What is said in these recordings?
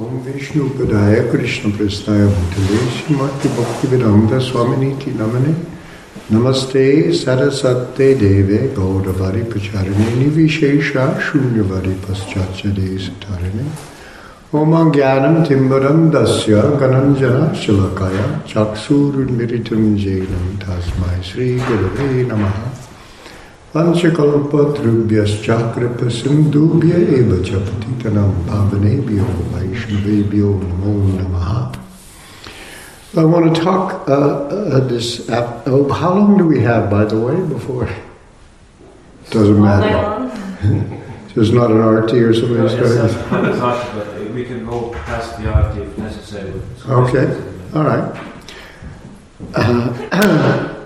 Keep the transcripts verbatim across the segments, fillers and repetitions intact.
Om Vishnu Padaya Krishna Prasthaya Bhutale Srimati Bhaktivedanta Swaminiti Namane Namaste Sarasatte Deve Gaudavari Pacharane Nivishesha Shunyavari Paschachade Sitarane Om Agyanam Timbaram Dasya Gananjana Shilakaya Chaksur Miritam Jainam Tasmai Sri Gurave Namaha Panchakalpa Trubhyas Chakrapa Sindhubhya Eva Chapatitanam Bhavanebhyo Vaishnavebhyo Namo Namaha. I want to talk uh, uh, this, uh, oh, how long do we have, by the way, before? Doesn't matter. So it's not an R T or something? No, it's not an R T, but we can go past the R T if necessary. Okay, all right. Uh,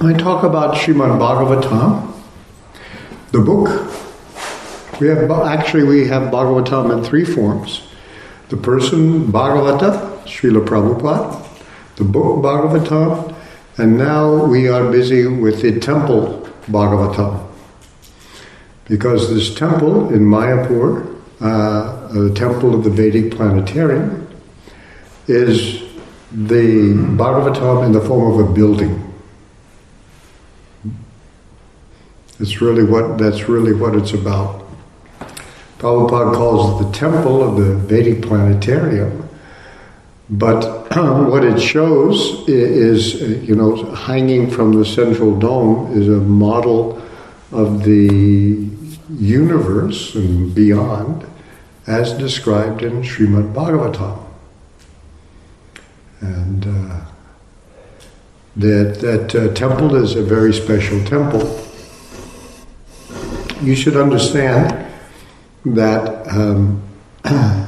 I talk about Srimad Bhagavatam, the book. We have actually we have Bhagavatam in three forms: the person Bhagavata, Śrīla Prabhupāda, the book Bhagavatam, and now we are busy with the temple Bhagavatam, because this temple in Mayapur, uh, the temple of the Vedic planetarium, is the Bhagavatam in the form of a building. It's really what, that's really what it's about. Prabhupada calls it the temple of the Vedic planetarium, but what it shows is, you know, hanging from the central dome is a model of the universe and beyond as described in Srimad Bhagavatam. And uh, that, that uh, temple is a very special temple. You should understand that um, uh,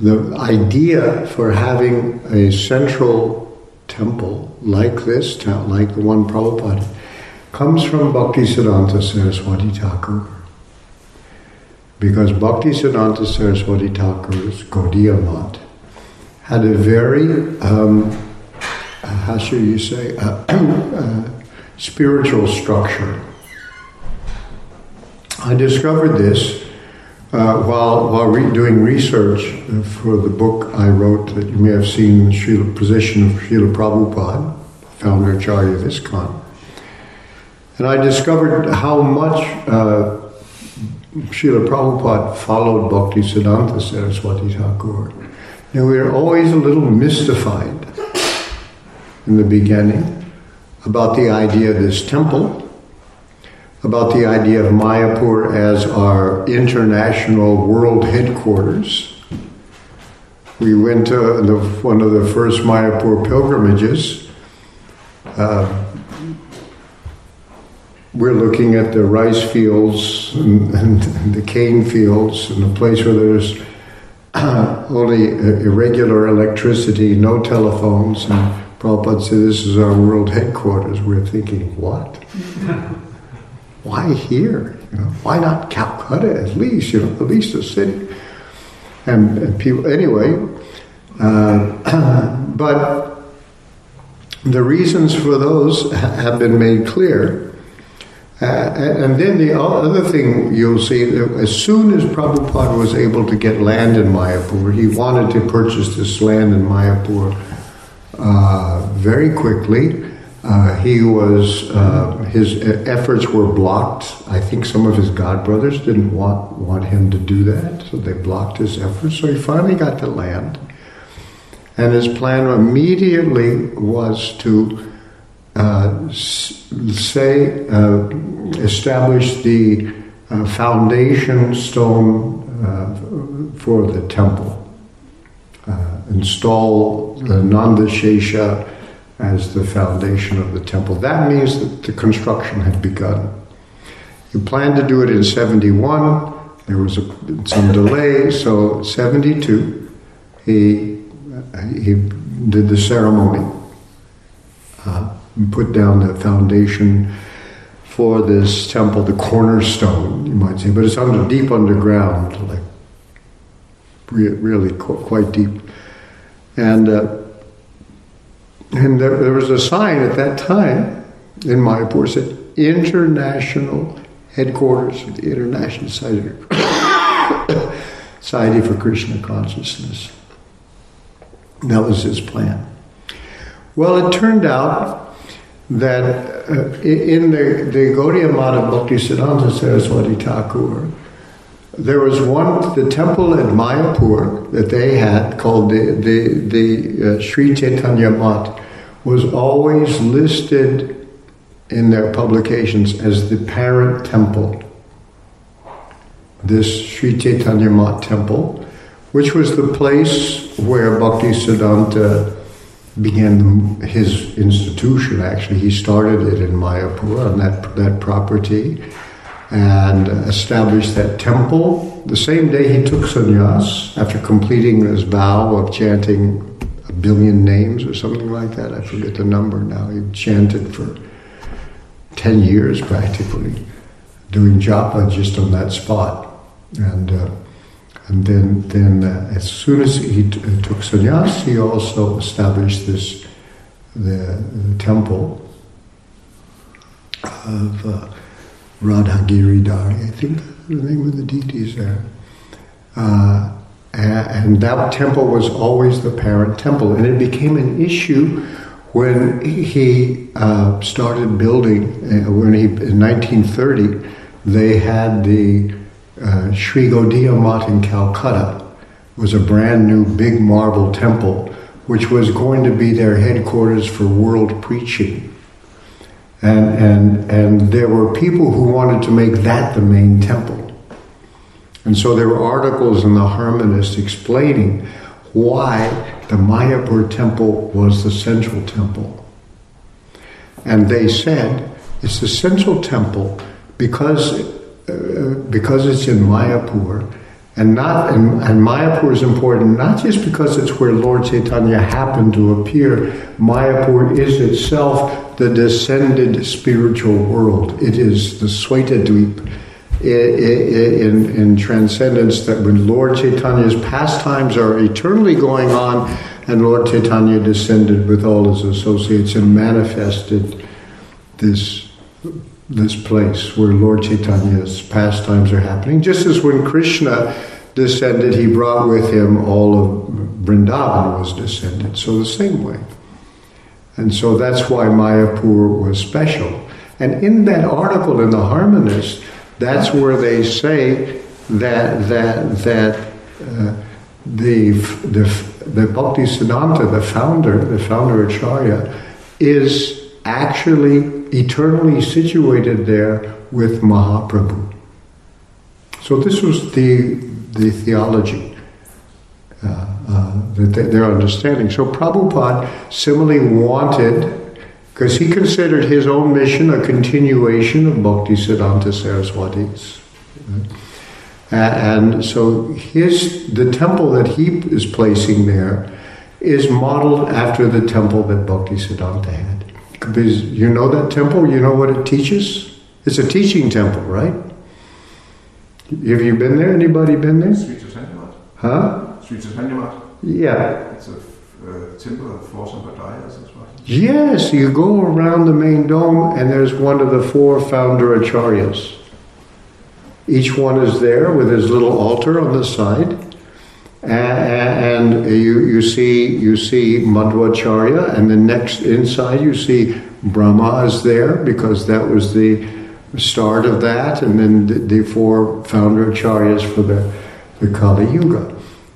the idea for having a central temple like this, like the one Prabhupada, comes from Bhakti Siddhanta Saraswati Thakur. Because Bhakti Siddhanta Saraswati Thakur's Gaudiya Math had a very, um, how should you say, uh, uh, spiritual structure. I discovered this uh, while while re doing research for the book I wrote that you may have seen, the position of Śrīla Prabhupada, founder Acharya of ISKCON. And I discovered how much uh, Śrīla Prabhupada followed Bhakti Siddhanta Saraswati Thakur. Now we were always a little mystified in the beginning about the idea of this temple, about the idea of Mayapur as our international world headquarters. We went to the, one of the first Mayapur pilgrimages. Uh, we're looking at the rice fields and, and, and the cane fields and a place where there's only irregular electricity, no telephones, and Prabhupada said, this is our world headquarters. We're thinking, what? Why here? You know, why not Calcutta at least? You know, at least a city. And, and people, anyway. Uh, but the reasons for those have been made clear. Uh, and then the other thing you'll see, as soon as Prabhupada was able to get land in Mayapur, he wanted to purchase this land in Mayapur uh, very quickly. Uh, he was, uh, his efforts were blocked. I think some of his godbrothers didn't want, want him to do that, so they blocked his efforts. So he finally got the land. And his plan immediately was to uh, say, uh, establish the uh, foundation stone uh, for the temple. Uh, install the Nandashesha as the foundation of the temple. That means that the construction had begun. You planned to do it in seventy-one. There was a, some delay, so seventy-two, he he did the ceremony, uh, and put down the foundation for this temple, the cornerstone, you might say. But it's under deep underground, like really quite deep, and. Uh, And there, there was a sign at that time in Mayapur that said, International Headquarters of the International Society Society for Krishna Consciousness. That was his plan. Well, it turned out that uh, in the, the Gaudiya Math of Bhakti Siddhanta Saraswati Thakur, there was one, the temple in Mayapur that they had called the, the, the uh, Sri Chaitanya Math was always listed in their publications as the parent temple. This Sri Chaitanya Math temple, which was the place where Bhakti Siddhanta began his institution. Actually, he started it in Mayapur on that, that property and established that temple. The same day he took sannyas after completing his vow of chanting a billion names or something like that. I forget the number now. He chanted for ten years practically, doing japa just on that spot. And uh, and then, then uh, as soon as he t- took sannyas, he also established this the, the temple of uh, Radhagiridhari, I think the name of the deities there. Uh, and that temple was always the parent temple. And it became an issue when he uh, started building, uh, when he, in nineteen thirty, they had the uh, Sri Gaudiya Math in Calcutta. It was a brand new big marble temple, which was going to be their headquarters for world preaching. And, and and there were people who wanted to make that the main temple. And so there were articles in the Harmonist explaining why the Mayapur temple was the central temple. And they said, it's the central temple because, uh, because it's in Mayapur, and, not, and, and Mayapur is important not just because it's where Lord Chaitanya happened to appear. Mayapur is itself the descended spiritual world. It is the Svetadvipa in, in, in transcendence, that when Lord Chaitanya's pastimes are eternally going on, and Lord Chaitanya descended with all his associates and manifested this, this place where Lord Chaitanya's pastimes are happening. Just as when Krishna descended, he brought with him all of Vrindavan was descended. So the same way. And so that's why Mayapur was special. And in that article in the Harmonist, that's where they say that that that uh, the the the Bhakti Siddhanta, the founder, the founder Acharya, is actually eternally situated there with Mahaprabhu. So this was the the theology. Uh, uh, that they, their understanding. So Prabhupada similarly wanted, because he considered his own mission a continuation of Bhakti Siddhanta Saraswati's. Uh, and so his the temple that he is placing there is modeled after the temple that Bhakti Siddhanta had. Because you know that temple? You know what it teaches? It's a teaching temple, right? Have you been there? Anybody been there? Huh? Yeah. It's a uh, temple of four sampradayas as well. Yes, you go around the main dome and there's one of the four founder acharyas. Each one is there with his little altar on the side. And you, you see you see Madhva Acharya, and the next inside you see Brahma is there because that was the start of that, and then the, the four founder acharyas for the, the Kali Yuga.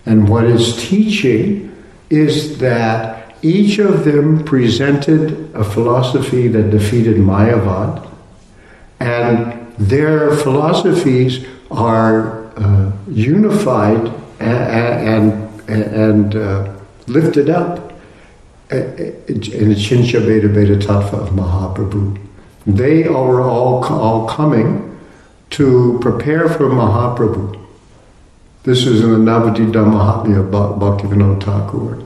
And what it's teaching is that each of them presented a philosophy that defeated Mayavad, and their philosophies are uh, unified and and, and uh, lifted up in Achintya Bheda Bheda Tattva of Mahaprabhu. They are all, all coming to prepare for Mahaprabhu. This is in the Navadvipa Dhama Mahatmya of Bhaktivinoda Thakur.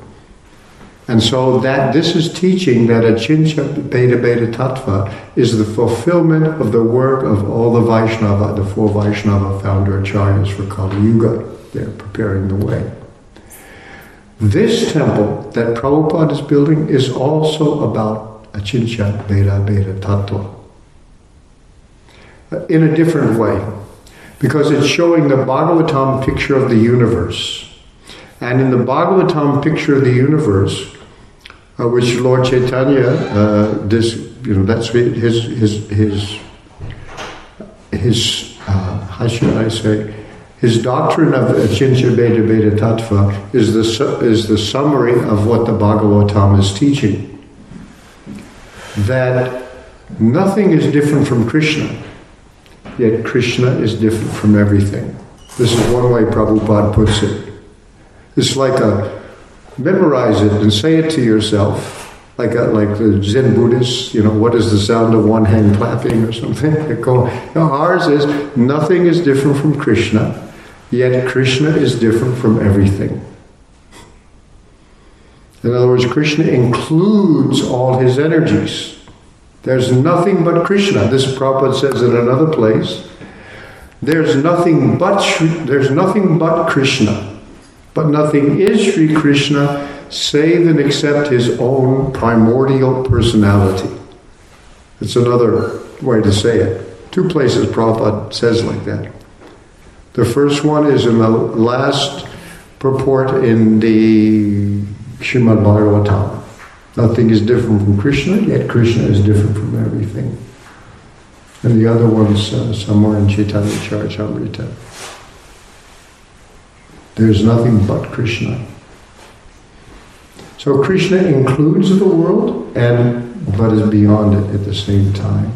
And so that this is teaching that Achintya Bheda Bheda Tattva is the fulfillment of the work of all the Vaishnava, the four Vaishnava founder acharyas for Kali Yuga. They're preparing the way. This temple that Prabhupada is building is also about Achintya Bheda Bheda Tattva in a different way. because it's showing the Bhagavatam picture of the universe. And in the Bhagavatam picture of the universe, uh, which Lord Chaitanya, uh, this, you know, that's his, his, his, his uh, how should I say, his doctrine of Achintya Bheda Bheda Tattva is the, is the summary of what the Bhagavatam is teaching. That nothing is different from Krishna, yet Krishna is different from everything. This is one way Prabhupada puts it. It's like a, memorize it and say it to yourself. Like, a, like the Zen Buddhists, you know, what is the sound of one hand clapping or something? Call, you know, ours is, nothing is different from Krishna, yet Krishna is different from everything. In other words, Krishna includes all his energies. There's nothing but Krishna. This Prabhupada says in another place, there's nothing but, there's nothing but Krishna, but nothing is Sri Krishna save and accept his own primordial personality. It's another way to say it. Two places Prabhupada says like that. The first one is in the last purport in the Srimad Bhagavatam. Nothing is different from Krishna, yet Krishna is different from everything. And the other one's uh, somewhere in Chaitanya Charitamrita. There's nothing but Krishna. So Krishna includes the world, and but is beyond it at the same time.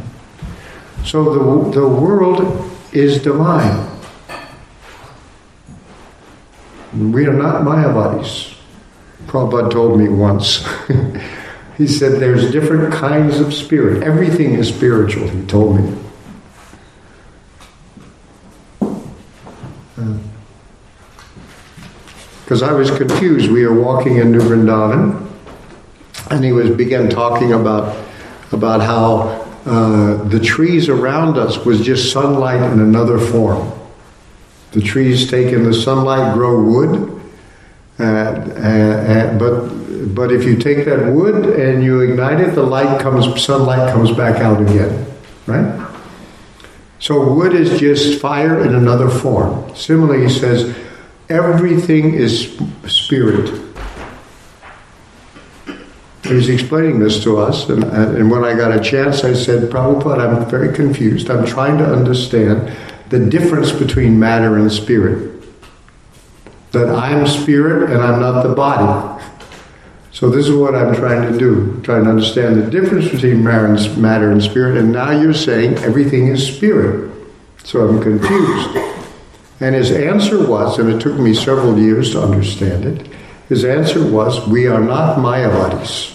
So the, the world is divine. We are not Mayavadis. Prabhupada told me once. He said there's different kinds of spirit. Everything is spiritual, he told me. Uh, Because I was confused. We were walking in New Vrindavan, and he was began talking about about how uh, the trees around us was just sunlight in another form. The trees take in the sunlight, grow wood, uh, uh, uh, but but if you take that wood and you ignite it, the light comes, sunlight comes back out again, right? So wood is just fire in another form. Similarly, he says, everything is spirit. He was explaining this to us, and, and when I got a chance, I said, Prabhupada, I'm very confused. I'm trying to understand the difference between matter and spirit. That I'm spirit and I'm not the body. So this is what I'm trying to do, trying to understand the difference between matter and spirit, and now you're saying everything is spirit. So I'm confused. And his answer was, and it took me several years to understand it, his answer was, we are not Mayavadis.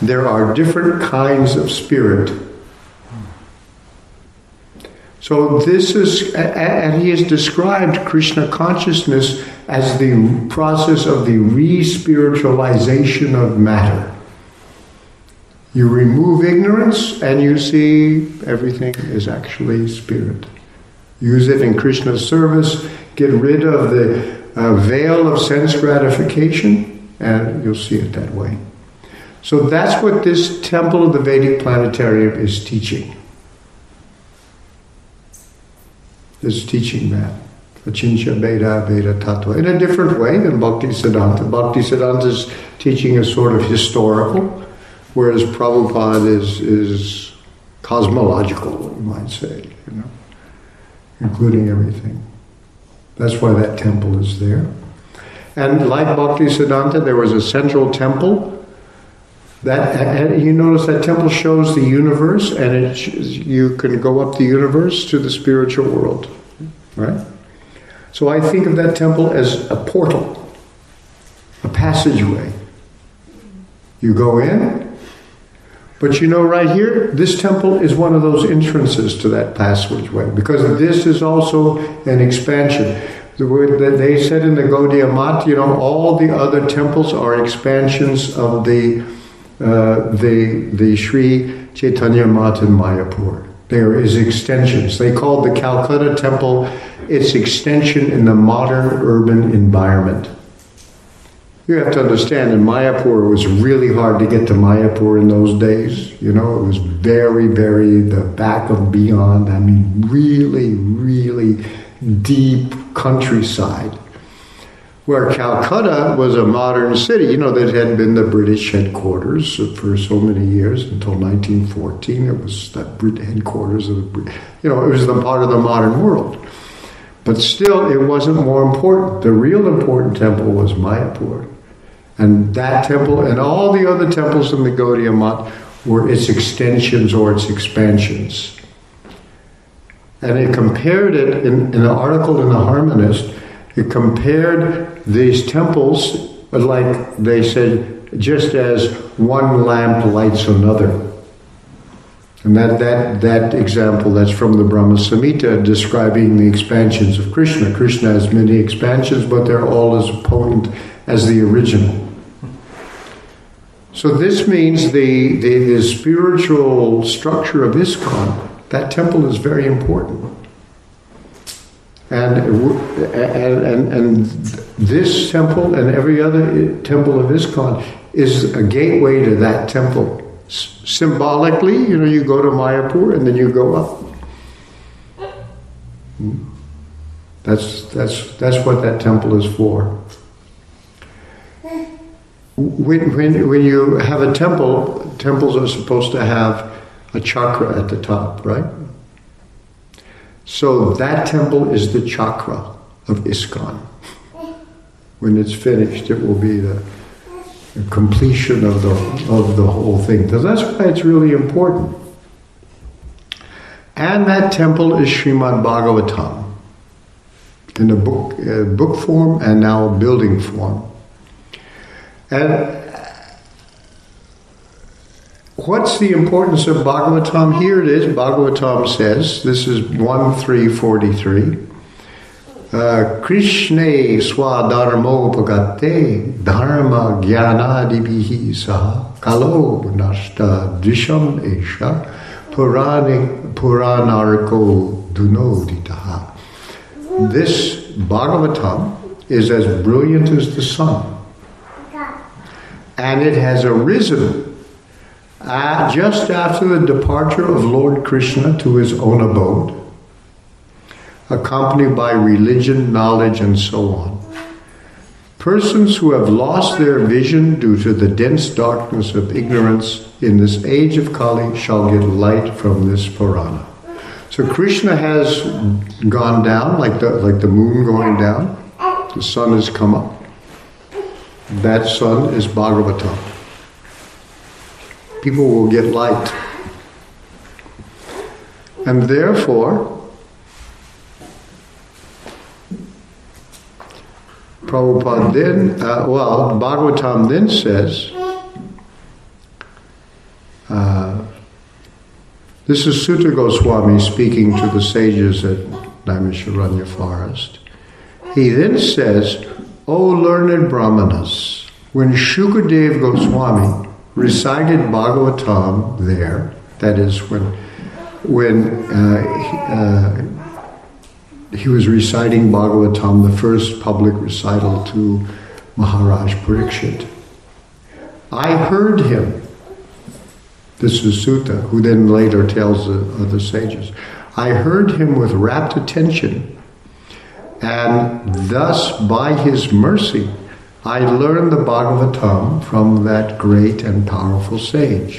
There are different kinds of spirit. So this is, and he has described Krishna consciousness as the process of the re-spiritualization of matter. You remove ignorance and you see everything is actually spirit. Use it in Krishna's service, get rid of the uh, veil of sense gratification, and you'll see it that way. So that's what this temple of the Vedic planetarium is teaching. It's teaching that. Achintya Bheda Bheda Tattva, in a different way than Bhakti Siddhanta. Bhakti Siddhanta's teaching is sort of historical, whereas Prabhupada is, is cosmological, you might say, you know, including everything. That's why that temple is there. And like Bhakti Siddhanta, there was a central temple. That, and you notice that temple shows the universe, and it, you can go up the universe to the spiritual world, right? So I think of that temple as a portal, a passageway. You go in, but you know, right here, this temple is one of those entrances to that passageway, because this is also an expansion. The word that they said in the Gaudiya Math, you know, all the other temples are expansions of the uh, the the Sri Chaitanya Math in Mayapur. There is extensions. They called the Calcutta temple its extension in the modern urban environment. You have to understand, in Mayapur, it was really hard to get to Mayapur in those days. You know, it was very, very, the back of beyond. I mean, really, really deep countryside. Where Calcutta was a modern city. You know, that had been the British headquarters for so many years, until nineteen fourteen. It was the headquarters of the, you know, it was the part of the modern world. But still, it wasn't more important. The real important temple was Mayapur. And that temple and all the other temples in the Gaudiya Math were its extensions or its expansions. And it compared it, in, in an article in The Harmonist, it compared these temples, like they said, just as one lamp lights another. And that, that, that example, that's from the Brahma Samhita, describing the expansions of Krishna. Krishna has many expansions, but they're all as potent as the original. So this means the, the, the spiritual structure of ISKCON, that temple is very important. And, and, and, and this temple and every other temple of ISKCON is a gateway to that temple. Symbolically, you know, you go to Mayapur and then you go up. That's, that's, that's what that temple is for. When, when, when you have a temple, temples are supposed to have a chakra at the top, right? So that temple is the chakra of ISKCON. When it's finished, it will be the The completion of the of the whole thing. So that's why it's really important. And that temple is Srimad Bhagavatam, in a book uh, book form and now a building form. And what's the importance of Bhagavatam? Here it is. Bhagavatam says, this is one three forty-three. Uh, Krishne swa dharmo pagate dharma gyanadibihi saha kalo nashta disham esha puranic puranarko dunoditaha. This Bhagavatam is as brilliant as the sun, and it has arisen uh, just after the departure of Lord Krishna to his own abode, accompanied by religion, knowledge, and so on. Persons who have lost their vision due to the dense darkness of ignorance in this age of Kali shall get light from this Purana. So Krishna has gone down, like the, like the moon going down. The sun has come up. That sun is Bhagavatam. People will get light. And therefore, Prabhupada then, uh, well, Bhagavatam then says, uh, this is Suta Goswami speaking to the sages at Naimisharanya Forest. He then says, O learned Brahmanas, when Shukadeva Goswami recited Bhagavatam there, that is when, when uh, he, uh, He was reciting Bhagavatam, the first public recital to Maharaj Parikshit. I heard him. This is Sutta, who then later tells the other sages. I heard him with rapt attention, and thus by his mercy, I learned the Bhagavatam from that great and powerful sage.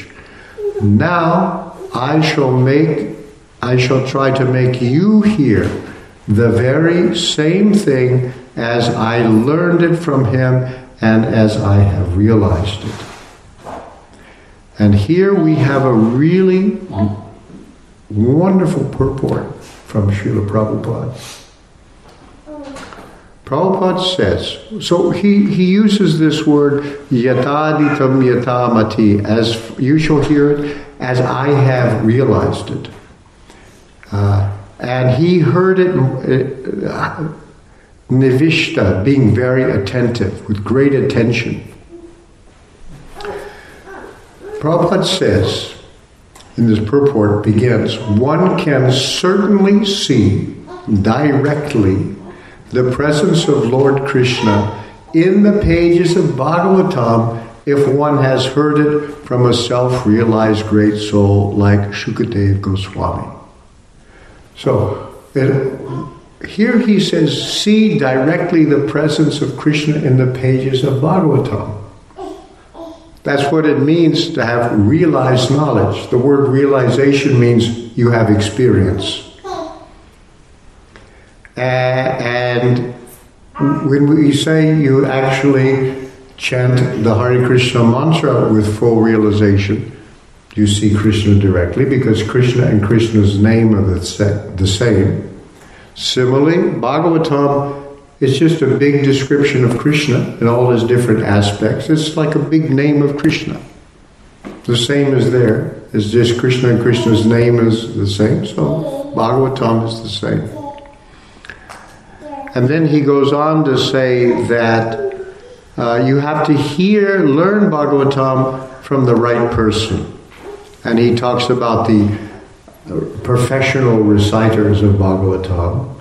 Now I shall make, I shall try to make you hear the very same thing as I learned it from him and as I have realized it. And here we have a really wonderful purport from Śrīla Prabhupada. Prabhupada says, so he, he uses this word yataditam yatamati, as you shall hear it, as I have realized it. Uh, And he heard it, uh, nivishta, being very attentive, with great attention. Prabhupada says, in this purport begins, one can certainly see directly the presence of Lord Krishna in the pages of Bhagavatam if one has heard it from a self-realized great soul like Shukadeva Goswami. So, it, here he says, see directly the presence of Krishna in the pages of Bhagavatam. That's what it means to have realized knowledge. The word realization means you have experience. And when we say you actually chant the Hare Krishna mantra with full realization, you see Krishna directly because Krishna and Krishna's name are the same. Similarly, Bhagavatam is just a big description of Krishna in all his different aspects. It's like a big name of Krishna. The same is there. It's just Krishna and Krishna's name is the same. So Bhagavatam is the same. And then he goes on to say that uh, you have to hear, learn Bhagavatam from the right person. And he talks about the professional reciters of Bhagavatam.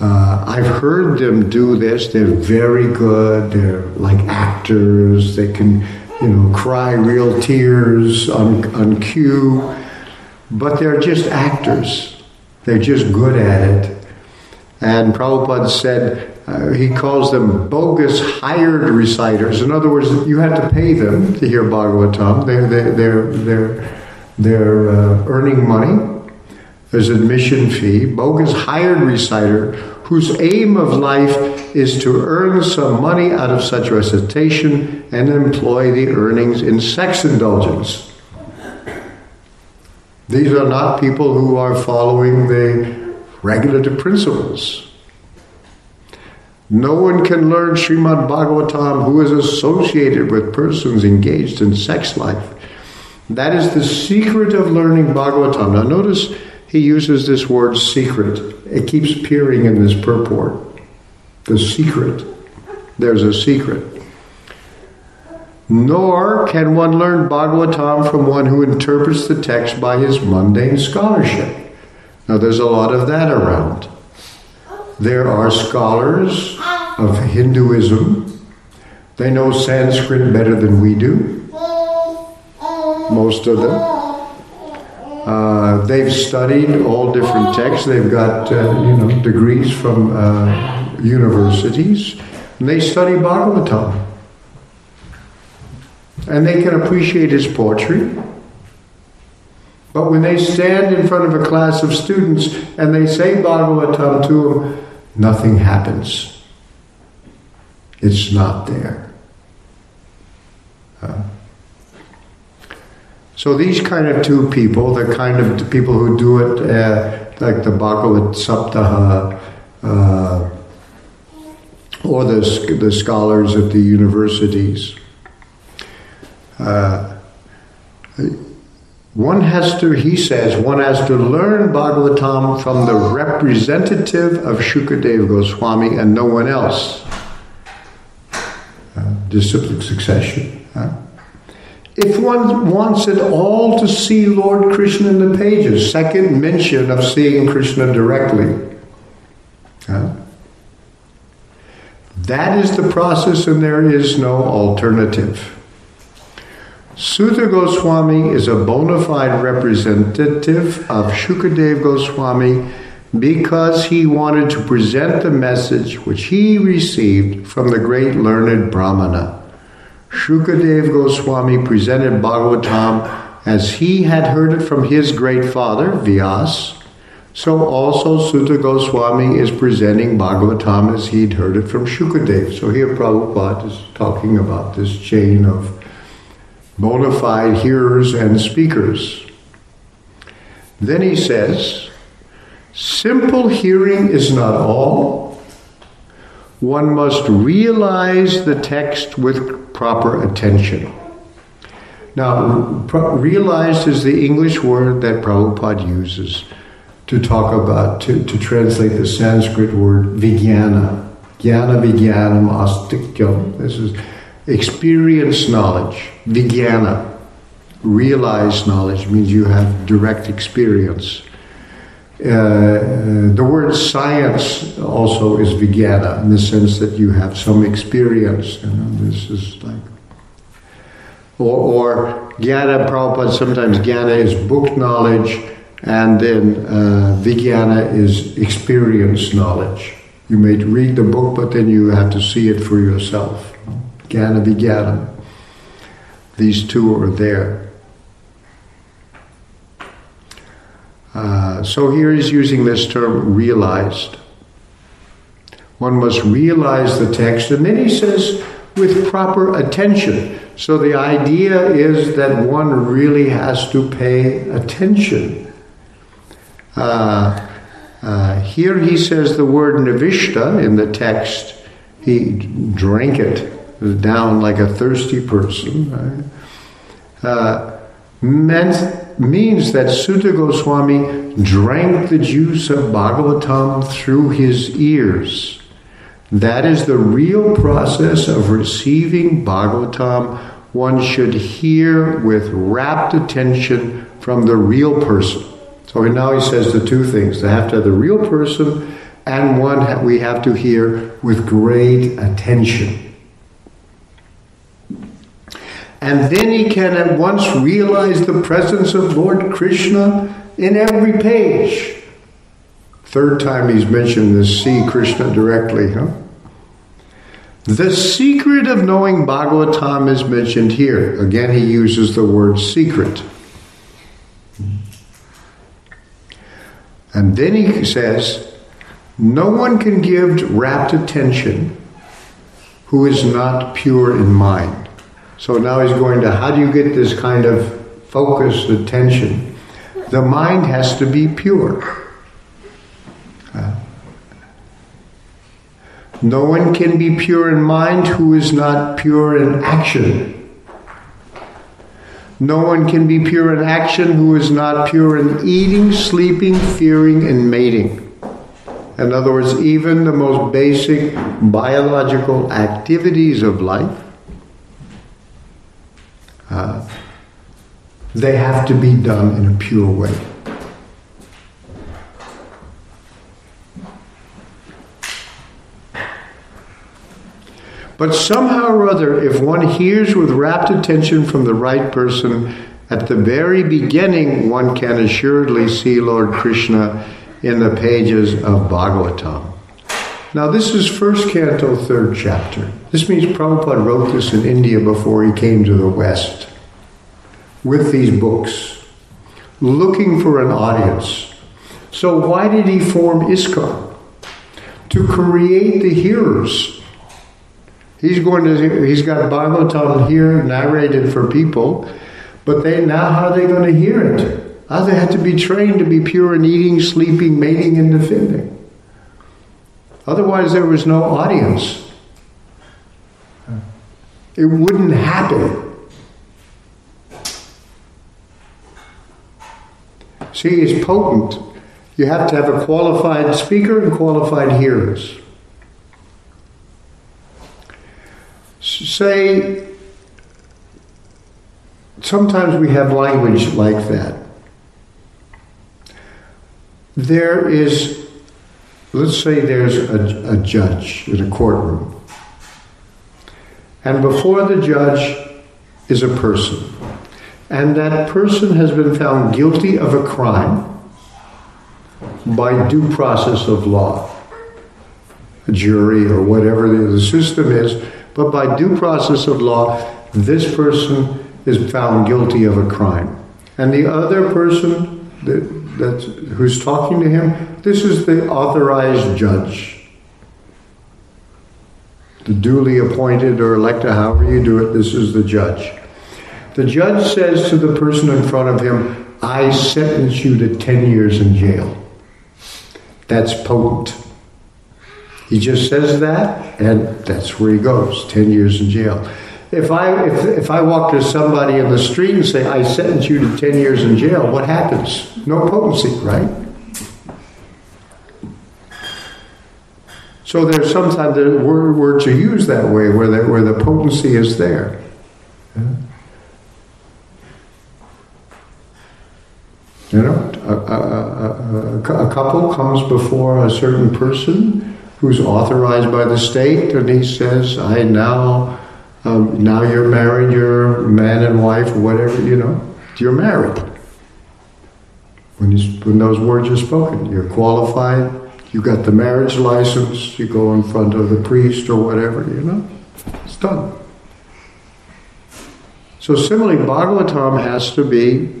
Uh, I've heard them do this. They're very good. They're like actors. They can, you know, cry real tears on, on cue. But they're just actors. They're just good at it. And Prabhupada said, uh, he calls them bogus hired reciters. In other words, you had to pay them to hear Bhagavatam. They're, they're, they're, they're, they're uh, earning money. There's admission fee. Bogus hired reciter whose aim of life is to earn some money out of such recitation and employ the earnings in sex indulgence. These are not people who are following the regulative principles. No one can learn Srimad Bhagavatam who is associated with persons engaged in sex life. That is the secret of learning Bhagavatam. Now notice he uses this word secret. It keeps appearing in this purport. The secret. There's a secret. Nor can one learn Bhagavatam from one who interprets the text by his mundane scholarship. Now, there's a lot of that around. There are scholars of Hinduism. They know Sanskrit better than we do. Most of them. Uh, they've studied all different texts. They've got, uh, you know, degrees from uh, universities. And they study Bhagavatam. And they can appreciate his poetry. But when they stand in front of a class of students and they say Bhagavatam to them, nothing happens. It's not there. Huh? So these kind of two people, the kind of people who do it uh, like the Bhagavat Saptaha uh, or the, the scholars at the universities, uh, One has to, he says, one has to learn Bhagavatam from the representative of Shukadeva Goswami and no one else. Uh, disciplic succession. Huh? If one wants it all to see Lord Krishna in the pages, second mention of seeing Krishna directly. Huh? That is the process and there is no alternative. Suta Goswami is a bona fide representative of Shukadeva Goswami because he wanted to present the message which he received from the great learned Brahmana. Shukadeva Goswami presented Bhagavatam as he had heard it from his great father, Vyas. So also Suta Goswami is presenting Bhagavatam as he'd heard it from Shukadeva. So here Prabhupada is talking about this chain of bona fide hearers and speakers. Then he says, simple hearing is not all. One must realize the text with proper attention. Now, realized is the English word that Prabhupada uses to talk about, to, to translate the Sanskrit word vijnana. Jnana vijnanam astikyam. This is experience knowledge, vijnana, realized knowledge means you have direct experience. Uh, the word science also is vijnana, in the sense that you have some experience, you know, this is like, or, or jnana, Prabhupada, sometimes jnana is book knowledge, and then uh, vijnana is experience knowledge. You may read the book, but then you have to see it for yourself. Jnana, vijnana, these two are there. Uh, so here he's using this term, realized. One must realize the text, and then he says, with proper attention. So the idea is that one really has to pay attention. Uh, uh, here he says the word navishta in the text, he drank it down like a thirsty person, right? uh, meant means that Suta Goswami drank the juice of Bhagavatam through his ears. That is the real process of receiving Bhagavatam. One should hear with rapt attention from the real person. So now he says the two things. They have to have the real person, and one we have to hear with great attention. And then he can at once realize the presence of Lord Krishna in every page. Third time he's mentioned this, see Krishna directly, huh? The secret of knowing Bhagavatam is mentioned here. Again, he uses the word secret. And then he says, no one can give rapt attention who is not pure in mind. So now he's going to, how do you get this kind of focused attention? The mind has to be pure. Uh, no one can be pure in mind who is not pure in action. No one can be pure in action who is not pure in eating, sleeping, fearing, and mating. In other words, even the most basic biological activities of life, Uh, they have to be done in a pure way. But somehow or other, if one hears with rapt attention from the right person, at the very beginning one can assuredly see Lord Krishna in the pages of Bhagavatam. Now this is first canto, third chapter. This means Prabhupada wrote this in India before he came to the West, with these books, looking for an audience. So why did he form ISKCON? To create the hearers. He's going to, he's got Bhagavatam here narrated for people, but they now how are they going to hear it? How they have to be trained to be pure in eating, sleeping, mating, and defending. Otherwise, there was no audience. It wouldn't happen. See, it's potent. You have to have a qualified speaker and qualified hearers. Say, sometimes we have language like that. There is... Let's say there's a, a judge in a courtroom, and before the judge is a person, and that person has been found guilty of a crime by due process of law, a jury or whatever the system is, but by due process of law, this person is found guilty of a crime. And the other person that, that, who's talking to him, this is the authorized judge, the duly appointed or elected, however you do it, this is the judge. The judge says to the person in front of him, I sentence you to ten years in jail. That's potent. He just says that, and that's where he goes, ten years in jail. If I, if, if I walk to somebody in the street and say, I sentence you to ten years in jail, what happens? No potency, right? So there's sometimes the word, word to use that way, where the, where the potency is there. Yeah. You know, a, a, a, a couple comes before a certain person who's authorized by the state, and he says, I now, um, now you're married, you're man and wife, whatever, you know, you're married. When, he's, when those words are spoken, you're qualified, you got the marriage license, you go in front of the priest or whatever, you know, it's done. So similarly, Bhagavatam has to be,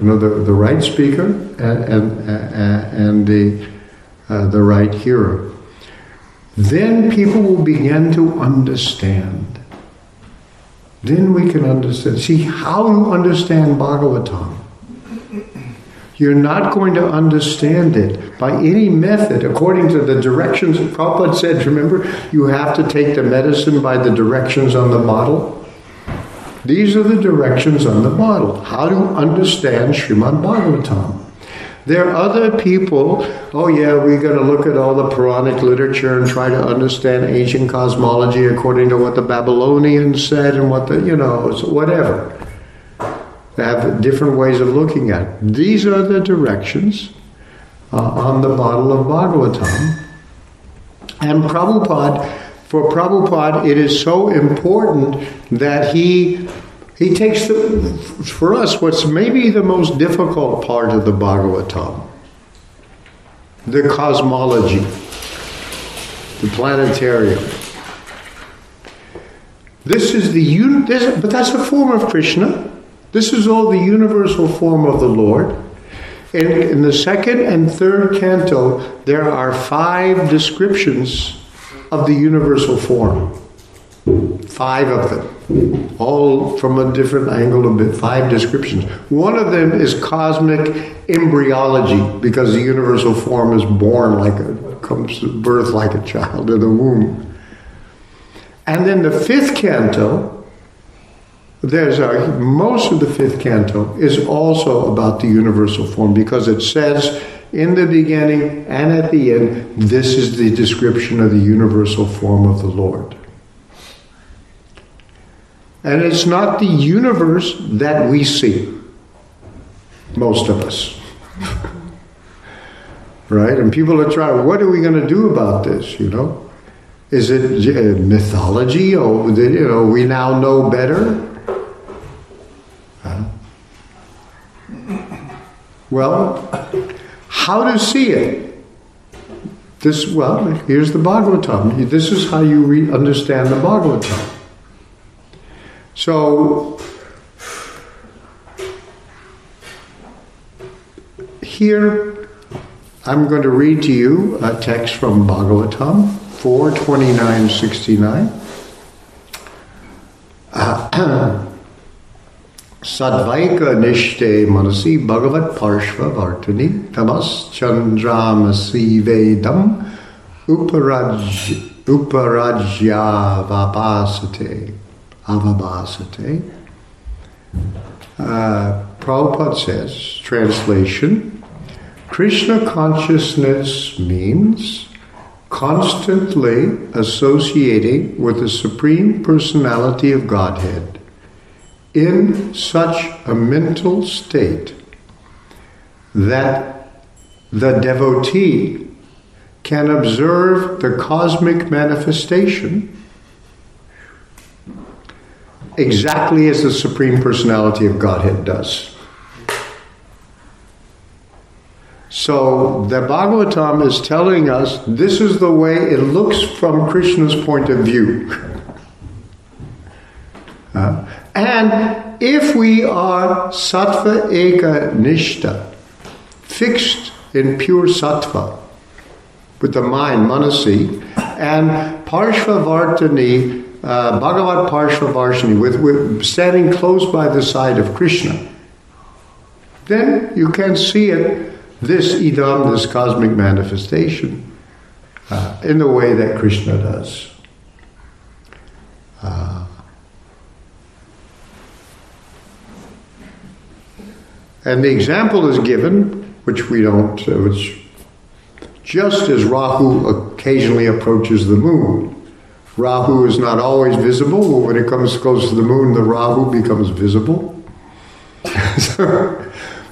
you know, the, the right speaker and, and, and the, uh, the right hearer. Then people will begin to understand. Then we can understand. See, how you understand Bhagavatam. You're not going to understand it by any method, according to the directions. Prabhupada said, remember, you have to take the medicine by the directions on the bottle. These are the directions on the bottle. How to understand Srimad Bhagavatam. There are other people, oh yeah, we're going to look at all the Puranic literature and try to understand ancient cosmology according to what the Babylonians said and what the, you know, whatever. They have different ways of looking at it. These are the directions uh, on the bottle of Bhagavatam. And Prabhupada, for Prabhupada, it is so important that he He takes, the, for us, what's maybe the most difficult part of the Bhagavatam, the cosmology, the planetarium. This is the, this, but that's a form of Krishna. This is all the universal form of the Lord. And in the second and third canto, there are five descriptions of the universal form. Five of them, all from a different angle, a bit, five descriptions. One of them is cosmic embryology, because the universal form is born like a, comes to birth like a child in the womb. And then the fifth canto, there's our, most of the fifth canto is also about the universal form, because it says in the beginning and at the end, this is the description of the universal form of the Lord. And it's not the universe that we see, most of us. Right? And people are trying, what are we going to do about this, you know? Is it mythology? Or, you know, we now know better? Huh? Well, how to see it? This, well, here's the Bhagavatam. This is how you re- understand the Bhagavatam. So, here I'm going to read to you a text from Bhagavatam, four twenty-nine sixty-nine. Sadvaika nishte manasi bhagavat parshva vartani tamas chandramasi vedam uparajya vapasate. Avabhasate. Uh, Prabhupada says, translation, Krishna consciousness means constantly associating with the Supreme Personality of Godhead in such a mental state that the devotee can observe the cosmic manifestation exactly as the Supreme Personality of Godhead does. So the Bhagavatam is telling us this is the way it looks from Krishna's point of view. Uh, and if we are sattva eka nishta, fixed in pure sattva, with the mind, manasi, and parshvavartani, Uh, Bhagavat Parshva Varshini, with, with standing close by the side of Krishna, then you can see it, this idam, this cosmic manifestation, uh, in the way that Krishna does. Uh, and the example is given, which we don't, uh, which just as Rahu occasionally approaches the moon. Rahu is not always visible, but when it comes close to the moon, the Rahu becomes visible. so,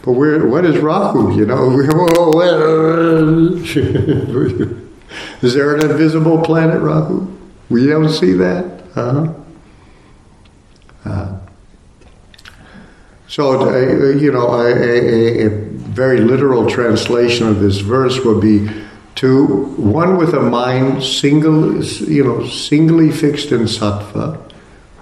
But where, what is Rahu? You know, is there an invisible planet, Rahu? We don't see that. Uh-huh. Uh, so, uh, you know, a, a, a very literal translation of this verse would be to one with a mind single, you know, singly fixed in sattva,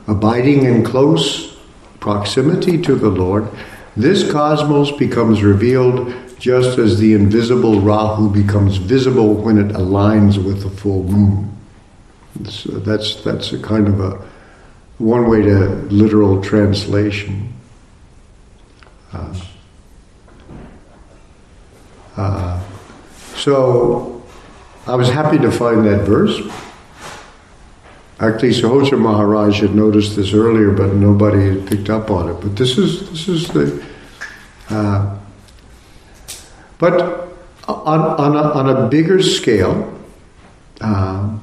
abiding in close proximity to the Lord. This cosmos becomes revealed just as the invisible Rahu becomes visible when it aligns with the full moon. So that's that's a kind of a one way to literal translation. Uh, uh, so I was happy to find that verse. Actually, Sahoja Maharaj had noticed this earlier, but nobody had picked up on it. But this is this is the. Uh, But on, on, a, on a bigger scale, uh,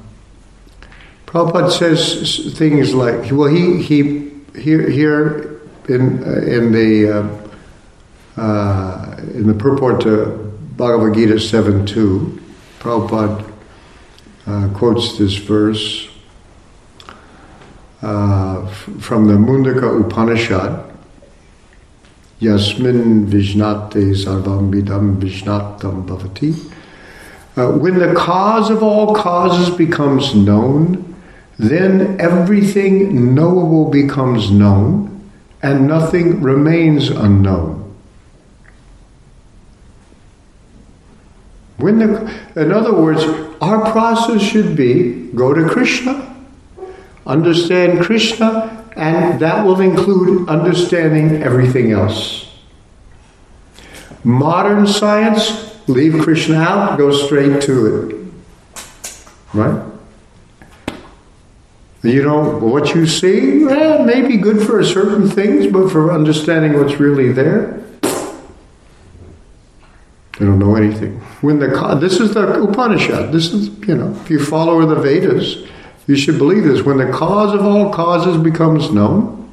Prabhupada says things like, well, he, he here, here in in the uh, uh, in the purport to Bhagavad Gita seven two, Prabhupada uh, quotes this verse uh, from the Mundaka Upanishad. Yasmin Vishnate Sarvam Vidam Vishnatam Bhavati. Uh, when the cause of all causes becomes known, then everything knowable becomes known, and nothing remains unknown. When the, in other words, our process should be go to Krishna, understand Krishna, and that will include understanding everything else. Modern science, leave Krishna out, go straight to it. Right? You know, what you see, well, may be good for certain things, but for understanding what's really there, they don't know anything. When the This is the Upanishad. This is, you know, if you follow the Vedas, you should believe this. When the cause of all causes becomes known,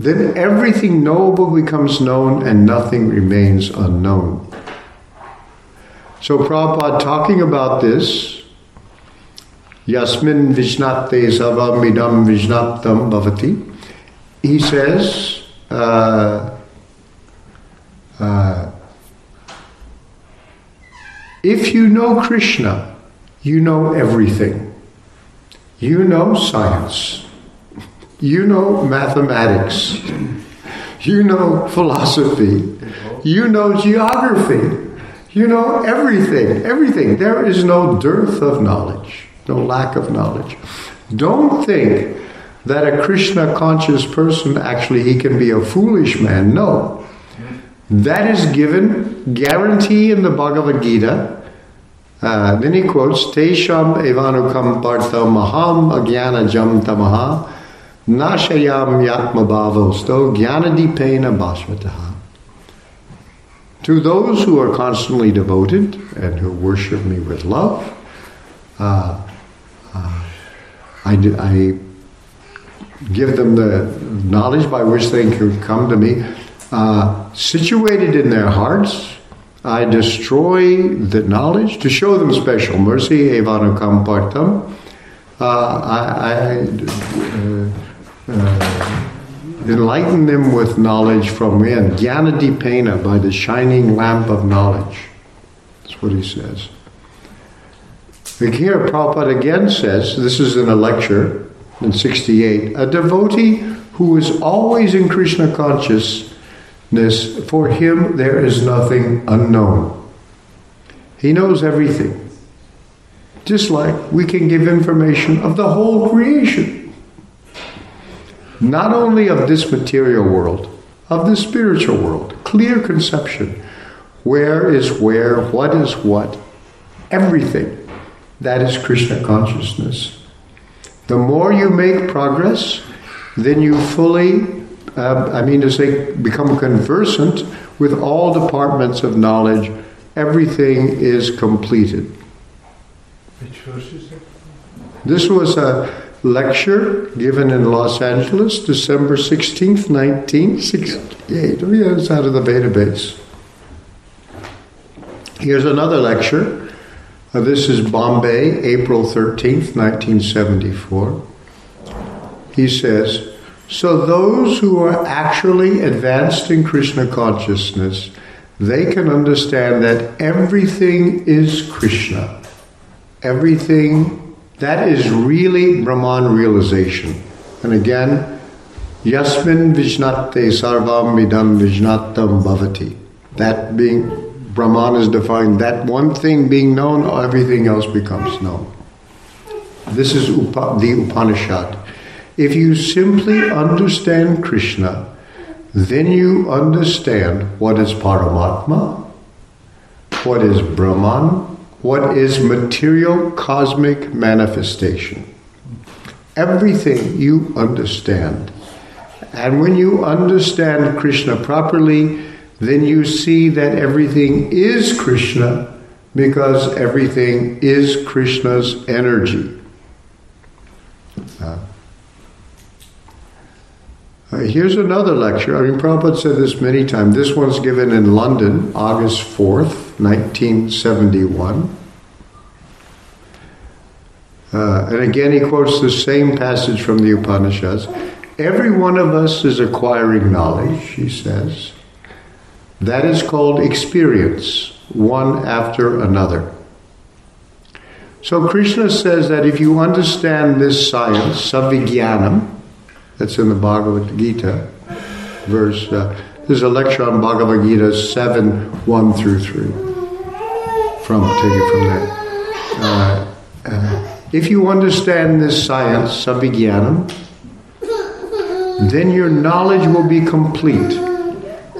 then everything knowable becomes known and nothing remains unknown. So Prabhupada talking about this, Yasmin Vishnate Savam Idam Vishnatam Bhavati, he says, uh, uh, if you know Krishna, you know everything. You know science, you know mathematics, you know philosophy, you know geography, you know everything, everything. There is no dearth of knowledge, no lack of knowledge. Don't think that a Krishna conscious person, actually he can be a foolish man. No, that is given guarantee in the Bhagavad Gita. Uh, then he quotes, Tesham evanukam partham maham agyana jam tamaha nashayam yatma bhavosto gyanadipena bhasvataha. To those who are constantly devoted and who worship me with love, uh, uh, I, d- I give them the knowledge by which they can come to me, uh, situated in their hearts. I destroy the knowledge to show them special mercy, evanukam partam. Uh, I, I uh, uh, enlighten them with knowledge from within, gyanadipena, by the shining lamp of knowledge. That's what he says. Here, Prabhupada again says, this is in a lecture in sixty-eight, a devotee who is always in Krishna consciousness, for him there is nothing unknown. He knows everything. Just like we can give information of the whole creation. Not only of this material world, of the spiritual world. Clear conception. Where is where, what is what. Everything. That is Krishna consciousness. The more you make progress, then you fully Uh, I mean to say, become conversant with all departments of knowledge. Everything is completed. Which verse is that? This was a lecture given in Los Angeles, December sixteenth, nineteen sixty-eight. Oh yeah, it's out of the database. Here's another lecture. Uh, this is Bombay, April thirteenth, nineteen seventy-four. He says, so those who are actually advanced in Krishna consciousness, they can understand that everything is Krishna. Everything, that is really Brahman realization. And again, yasmin vijñate sarvam vidam vijñatam bhavati. That being, Brahman is defined, that one thing being known, everything else becomes known. This is Upa, the Upanishad. If you simply understand Krishna, then you understand what is Paramatma, what is Brahman, what is material cosmic manifestation. Everything you understand. And when you understand Krishna properly, then you see that everything is Krishna because everything is Krishna's energy. Uh, Uh, here's another lecture. I mean, Prabhupada said this many times. This one's given in London, August fourth, nineteen seventy-one. Uh, and again, he quotes the same passage from the Upanishads. Every one of us is acquiring knowledge, he says. That is called experience, one after another. So Krishna says that if you understand this science, savijnanam, that's in the Bhagavad Gita, verse. Uh, there's a lecture on Bhagavad Gita seven, one through three. From, take it from there. Uh, uh, if you understand this science, savijnanam, then your knowledge will be complete.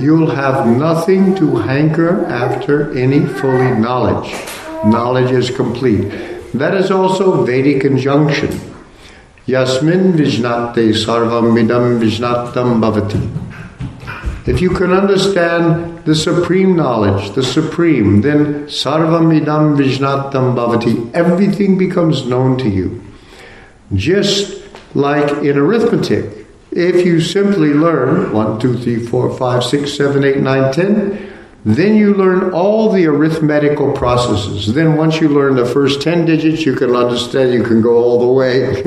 You'll have nothing to hanker after any fully knowledge. Knowledge is complete. That is also Vedic conjunction. Yasmin vijñate sarvam midam vijñatam bhavati. If you can understand the supreme knowledge, the supreme, then sarvam midam vijñatam bhavati. Everything becomes known to you. Just like in arithmetic, if you simply learn one, two, three, four, five, six, seven, eight, nine, ten, then you learn all the arithmetical processes. Then once you learn the first ten digits, you can understand, you can go all the way.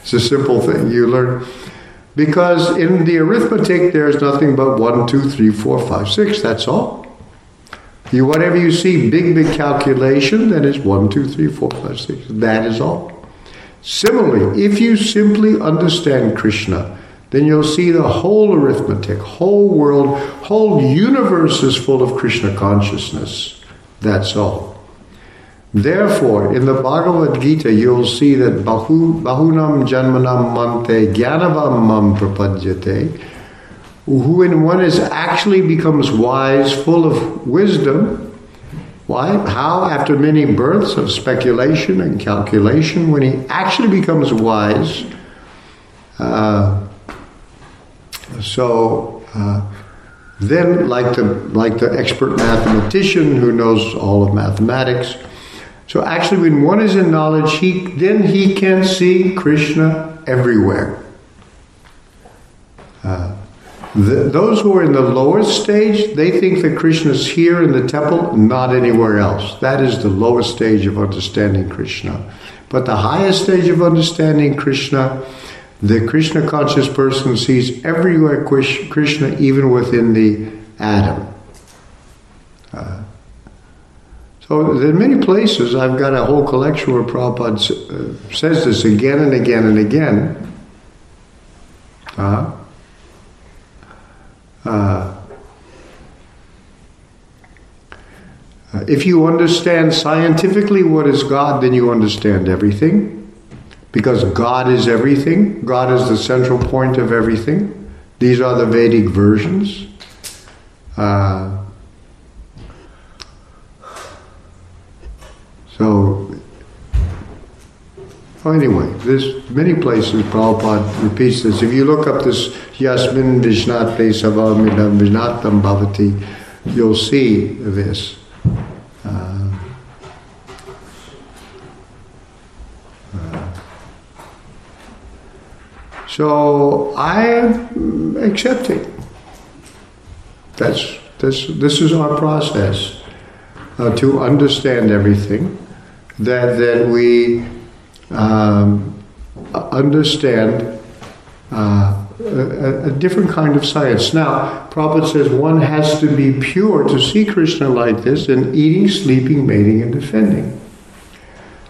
It's a simple thing you learn. Because in the arithmetic, there's nothing but one, two, three, four, five, six, that's all. You, whatever you see, big, big calculation, that is one, two, three, four, five, six, that is all. Similarly, if you simply understand Krishna, then you'll see the whole arithmetic, whole world, whole universe is full of Krishna consciousness. That's all. Therefore, in the Bhagavad Gita, you'll see that Bahu, Bahunam Janmanam Mante Gyanavam Mam Prapadyate, who in one is actually becomes wise, full of wisdom. Why? How? After many births of speculation and calculation, when he actually becomes wise, uh, So uh, then, like the like the expert mathematician who knows all of mathematics, so actually, when one is in knowledge, he then he can see Krishna everywhere. Uh, the, those who are in the lowest stage, they think that Krishna is here in the temple, not anywhere else. That is the lowest stage of understanding Krishna. But the highest stage of understanding Krishna, the Krishna conscious person sees everywhere Krishna, even within the atom. Uh, so in many places, I've got a whole collection where Prabhupada uh, says this again and again and again. Uh, uh, if you understand scientifically what is God, then you understand everything. Because God is everything. God is the central point of everything. These are the Vedic versions. Uh, so, well, anyway, there's many places Prabhupada repeats this. If you look up this Yasmin Vijñate Sarvam Idam Vijñatam Bhavati, you'll see this. So I accept it. That's, that's, this is our process uh, to understand everything, that then we um, understand uh, a, a different kind of science. Now, Prabhupada says one has to be pure to see Krishna like this in eating, sleeping, mating, and defending.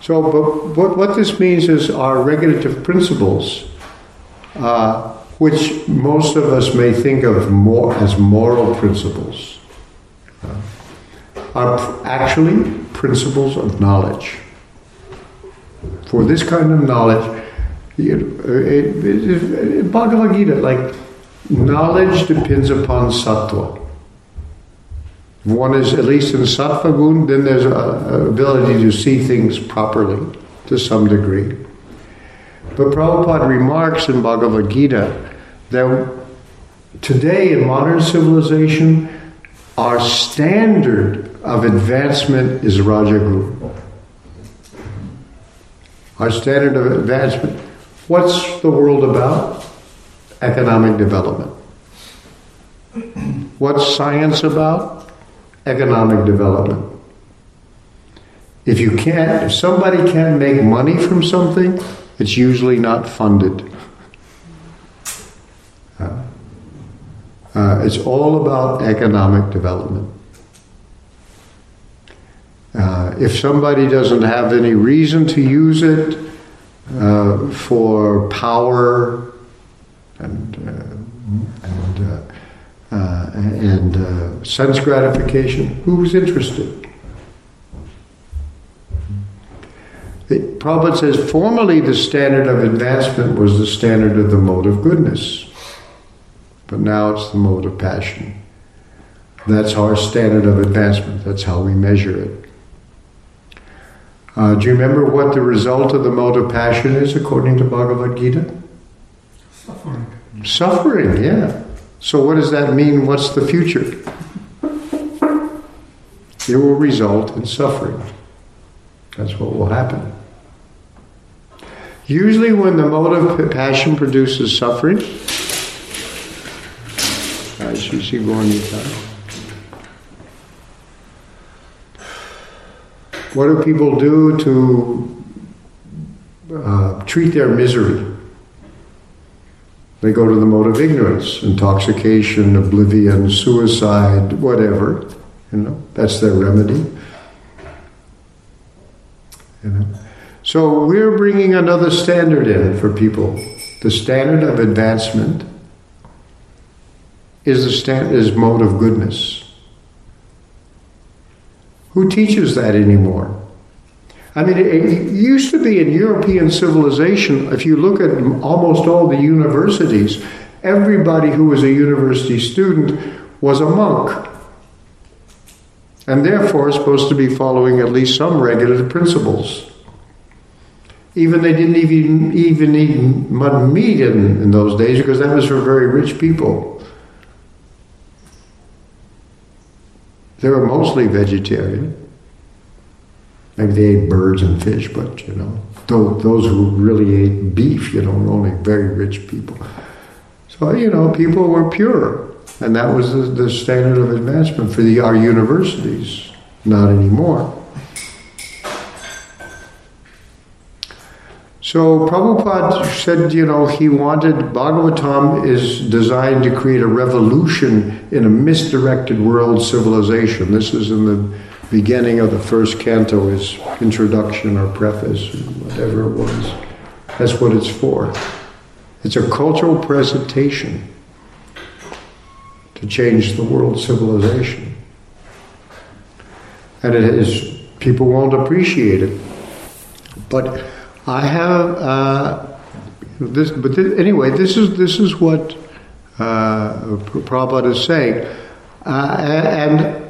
So but what, what this means is our regulative principles, uh, which most of us may think of more as moral principles, uh, are pr- actually principles of knowledge. For this kind of knowledge, you know, it, it, it, it, Bhagavad Gita, like, knowledge depends upon sattva. One is at least in sattva gun, then there's a, a ability to see things properly to some degree. But Prabhupada remarks in Bhagavad Gita that today in modern civilization, our standard of advancement is Rajagu. Our standard of advancement. What's the world about? Economic development. What's science about? Economic development. If you can't, if somebody can't make money from something, it's usually not funded. Uh, uh, it's all about economic development. Uh, if somebody doesn't have any reason to use it uh, for power and uh, and. Uh, Uh, and uh, sense gratification, who's interested? It, Prabhupada says, formerly the standard of advancement was the standard of the mode of goodness, but now it's the mode of passion. That's our standard of advancement, that's how we measure it. Uh, do you remember what the result of the mode of passion is according to Bhagavad Gita? Suffering. Suffering, yeah. So what does that mean? What's the future? It will result in suffering. That's what will happen. Usually when the mode of passion produces suffering, what do people do to uh, treat their misery? They go to the mode of ignorance, intoxication, oblivion, suicide, whatever. You know, that's their remedy. You know? So we're bringing another standard in for people. The standard of advancement is the standard, is mode of goodness. Who teaches that anymore? I mean, it used to be in European civilization, if you look at almost all the universities, everybody who was a university student was a monk, and therefore supposed to be following at least some regulative principles. Even they didn't even, even eat mud meat in, in those days, because that was for very rich people. They were mostly vegetarian. Maybe they ate birds and fish, but, you know, those, those who really ate beef, you know, were only very rich people. So, you know, people were pure, and that was the, the standard of advancement for the, our universities. Not anymore. So Prabhupada said, you know, he wanted, Bhagavatam is designed to create a revolution in a misdirected world civilization. This is in the beginning of the first canto, is introduction or preface, whatever it was. That's what it's for. It's a cultural presentation to change the world civilization. And it is, people won't appreciate it. But I have uh, this. But th- anyway, this is this is what uh, Prabhupada is saying, uh, and.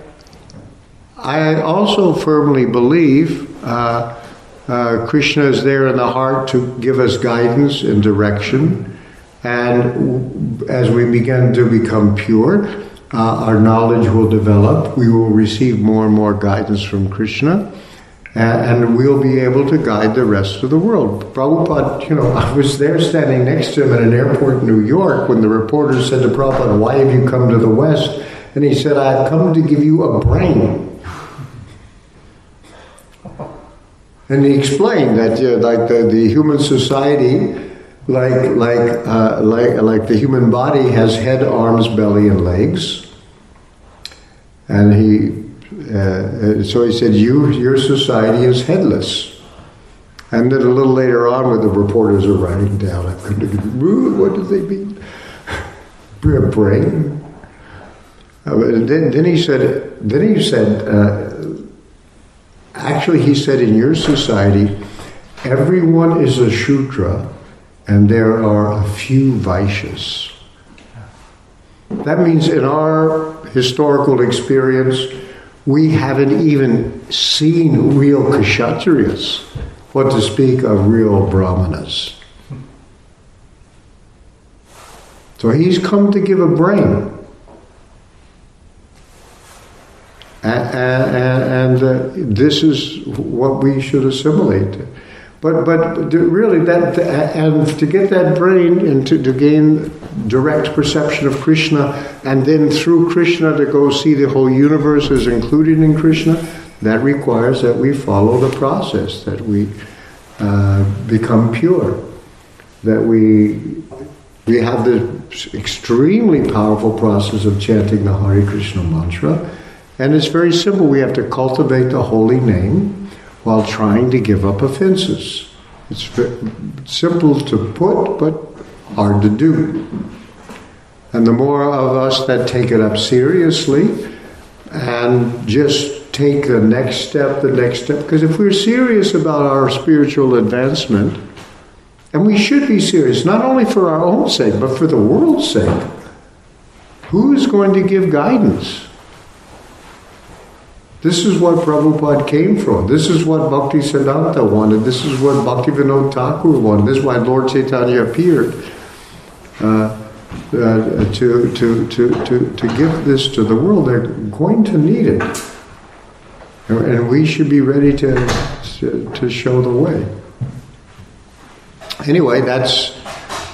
I also firmly believe uh, uh, Krishna is there in the heart to give us guidance and direction. And w- as we begin to become pure, uh, our knowledge will develop. We will receive more and more guidance from Krishna. and we'll be able to guide the rest of the world. Prabhupada, you know, I was there standing next to him at an airport in New York when the reporter said to Prabhupada, "Why have you come to the West?" And he said, "I've come to give you a brain." And he explained that, you know, like the, the human society, like like uh, like like the human body has head, arms, belly, and legs. And he, uh, so he said, you, your society is headless. And then a little later on, when the reporters are writing down, I couldn't agree, what do they mean? Brain. Uh, and then, then he said, then he said, uh, actually he said, in your society, everyone is a Shudra and there are a few Vaishyas. That means in our historical experience, we haven't even seen real Kshatriyas, what to speak of real Brahmanas. So he's come to give a brain. And, and, and uh, this is what we should assimilate. But but really, that and to get that brain and to, to gain direct perception of Krishna, and then through Krishna to go see the whole universe is included in Krishna, that requires that we follow the process, that we uh, become pure, that we we have this extremely powerful process of chanting the Hare Krishna mantra, and it's very simple. We have to cultivate the holy name while trying to give up offenses. It's simple to put, but hard to do. And the more of us that take it up seriously and just take the next step, the next step, because if we're serious about our spiritual advancement, and we should be serious, not only for our own sake, but for the world's sake, who's going to give guidance? This is what Prabhupada came from. This is what Bhakti Siddhanta wanted. This is what Bhaktivinoda Thakur wanted. This is why Lord Chaitanya appeared uh, uh, to, to, to, to, to give this to the world. They're going to need it. And we should be ready to, to show the way. Anyway, that's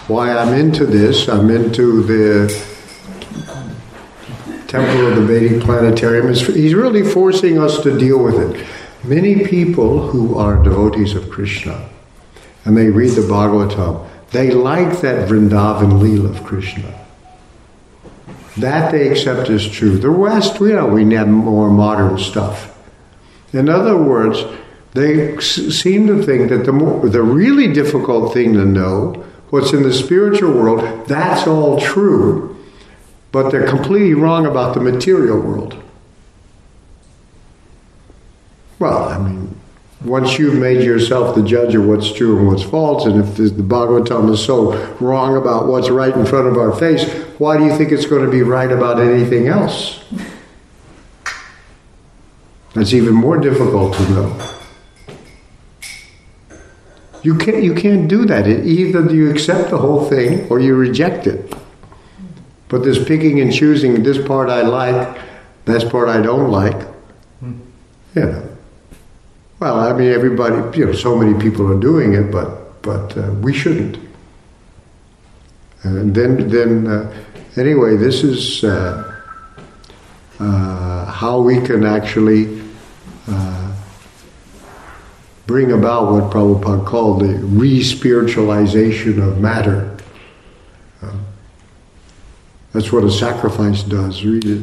why I'm into this. I'm into the Temple of the Vedic Planetarium. He's really forcing us to deal with it. Many people who are devotees of Krishna and they read the Bhagavatam, they like that Vrindavan Leela of Krishna. That they accept as true. The rest, we know, we have more modern stuff. In other words, they seem to think that the, more, the really difficult thing to know, what's in the spiritual world, that's all true. But they're completely wrong about the material world. Well, I mean, once you've made yourself the judge of what's true and what's false, and if the Bhagavatam is so wrong about what's right in front of our face, why do you think it's going to be right about anything else? That's even more difficult to know. You can't, you can't do that. Either you accept the whole thing or you reject it. But this picking and choosing, this part I like, this part I don't like, you know. Well, I mean, everybody, you know, so many people are doing it, but but uh, we shouldn't. And then, then uh, anyway, this is uh, uh, how we can actually uh, bring about what Prabhupada called the re-spiritualization of matter. That's what a sacrifice does. Read it.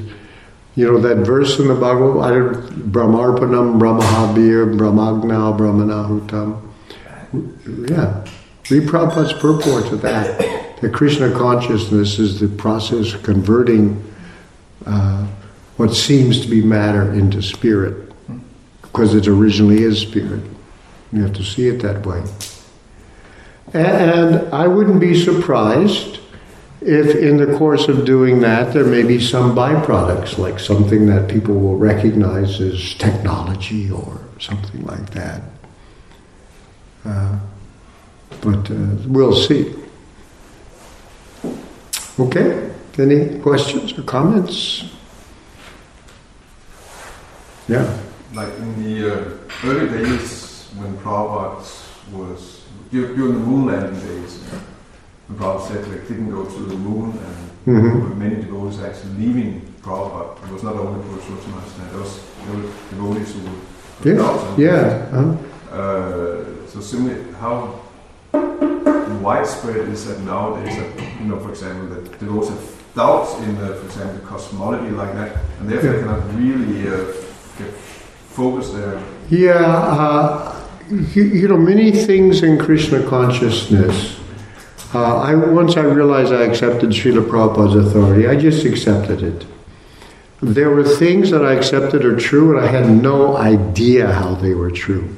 You know that verse in the Bhagavad, Brahmarpanam, Brahmahabir, Brahmagna, Brahmanahutam. Yeah. Read Prabhupada's purport to that. The Krishna consciousness is the process of converting uh, what seems to be matter into spirit, because it originally is spirit. You have to see it that way. And, and I wouldn't be surprised if in the course of doing that, there may be some byproducts, like something that people will recognize as technology or something like that. Uh, but uh, we'll see. Okay, any questions or comments? Yeah. like in the uh, early days when Prabhupada was, during the moon landing days, when Prabhupada said like, didn't go to the moon, and mm-hmm. many devotees actually leaving Prabhupada. It was not only for Srila, there was devotees who were yeah. yeah. Uh-huh. uh, so similarly, how widespread is that nowadays that, you know, for example, that devotees have doubts in, uh, for example, cosmology like that, and therefore yeah. they cannot really uh, get focused there. Yeah, uh, you, you know, many things in Krishna consciousness. Uh, I once I realized I accepted Śrīla Prabhupāda's authority, I just accepted it. There were things that I accepted are true, and I had no idea how they were true.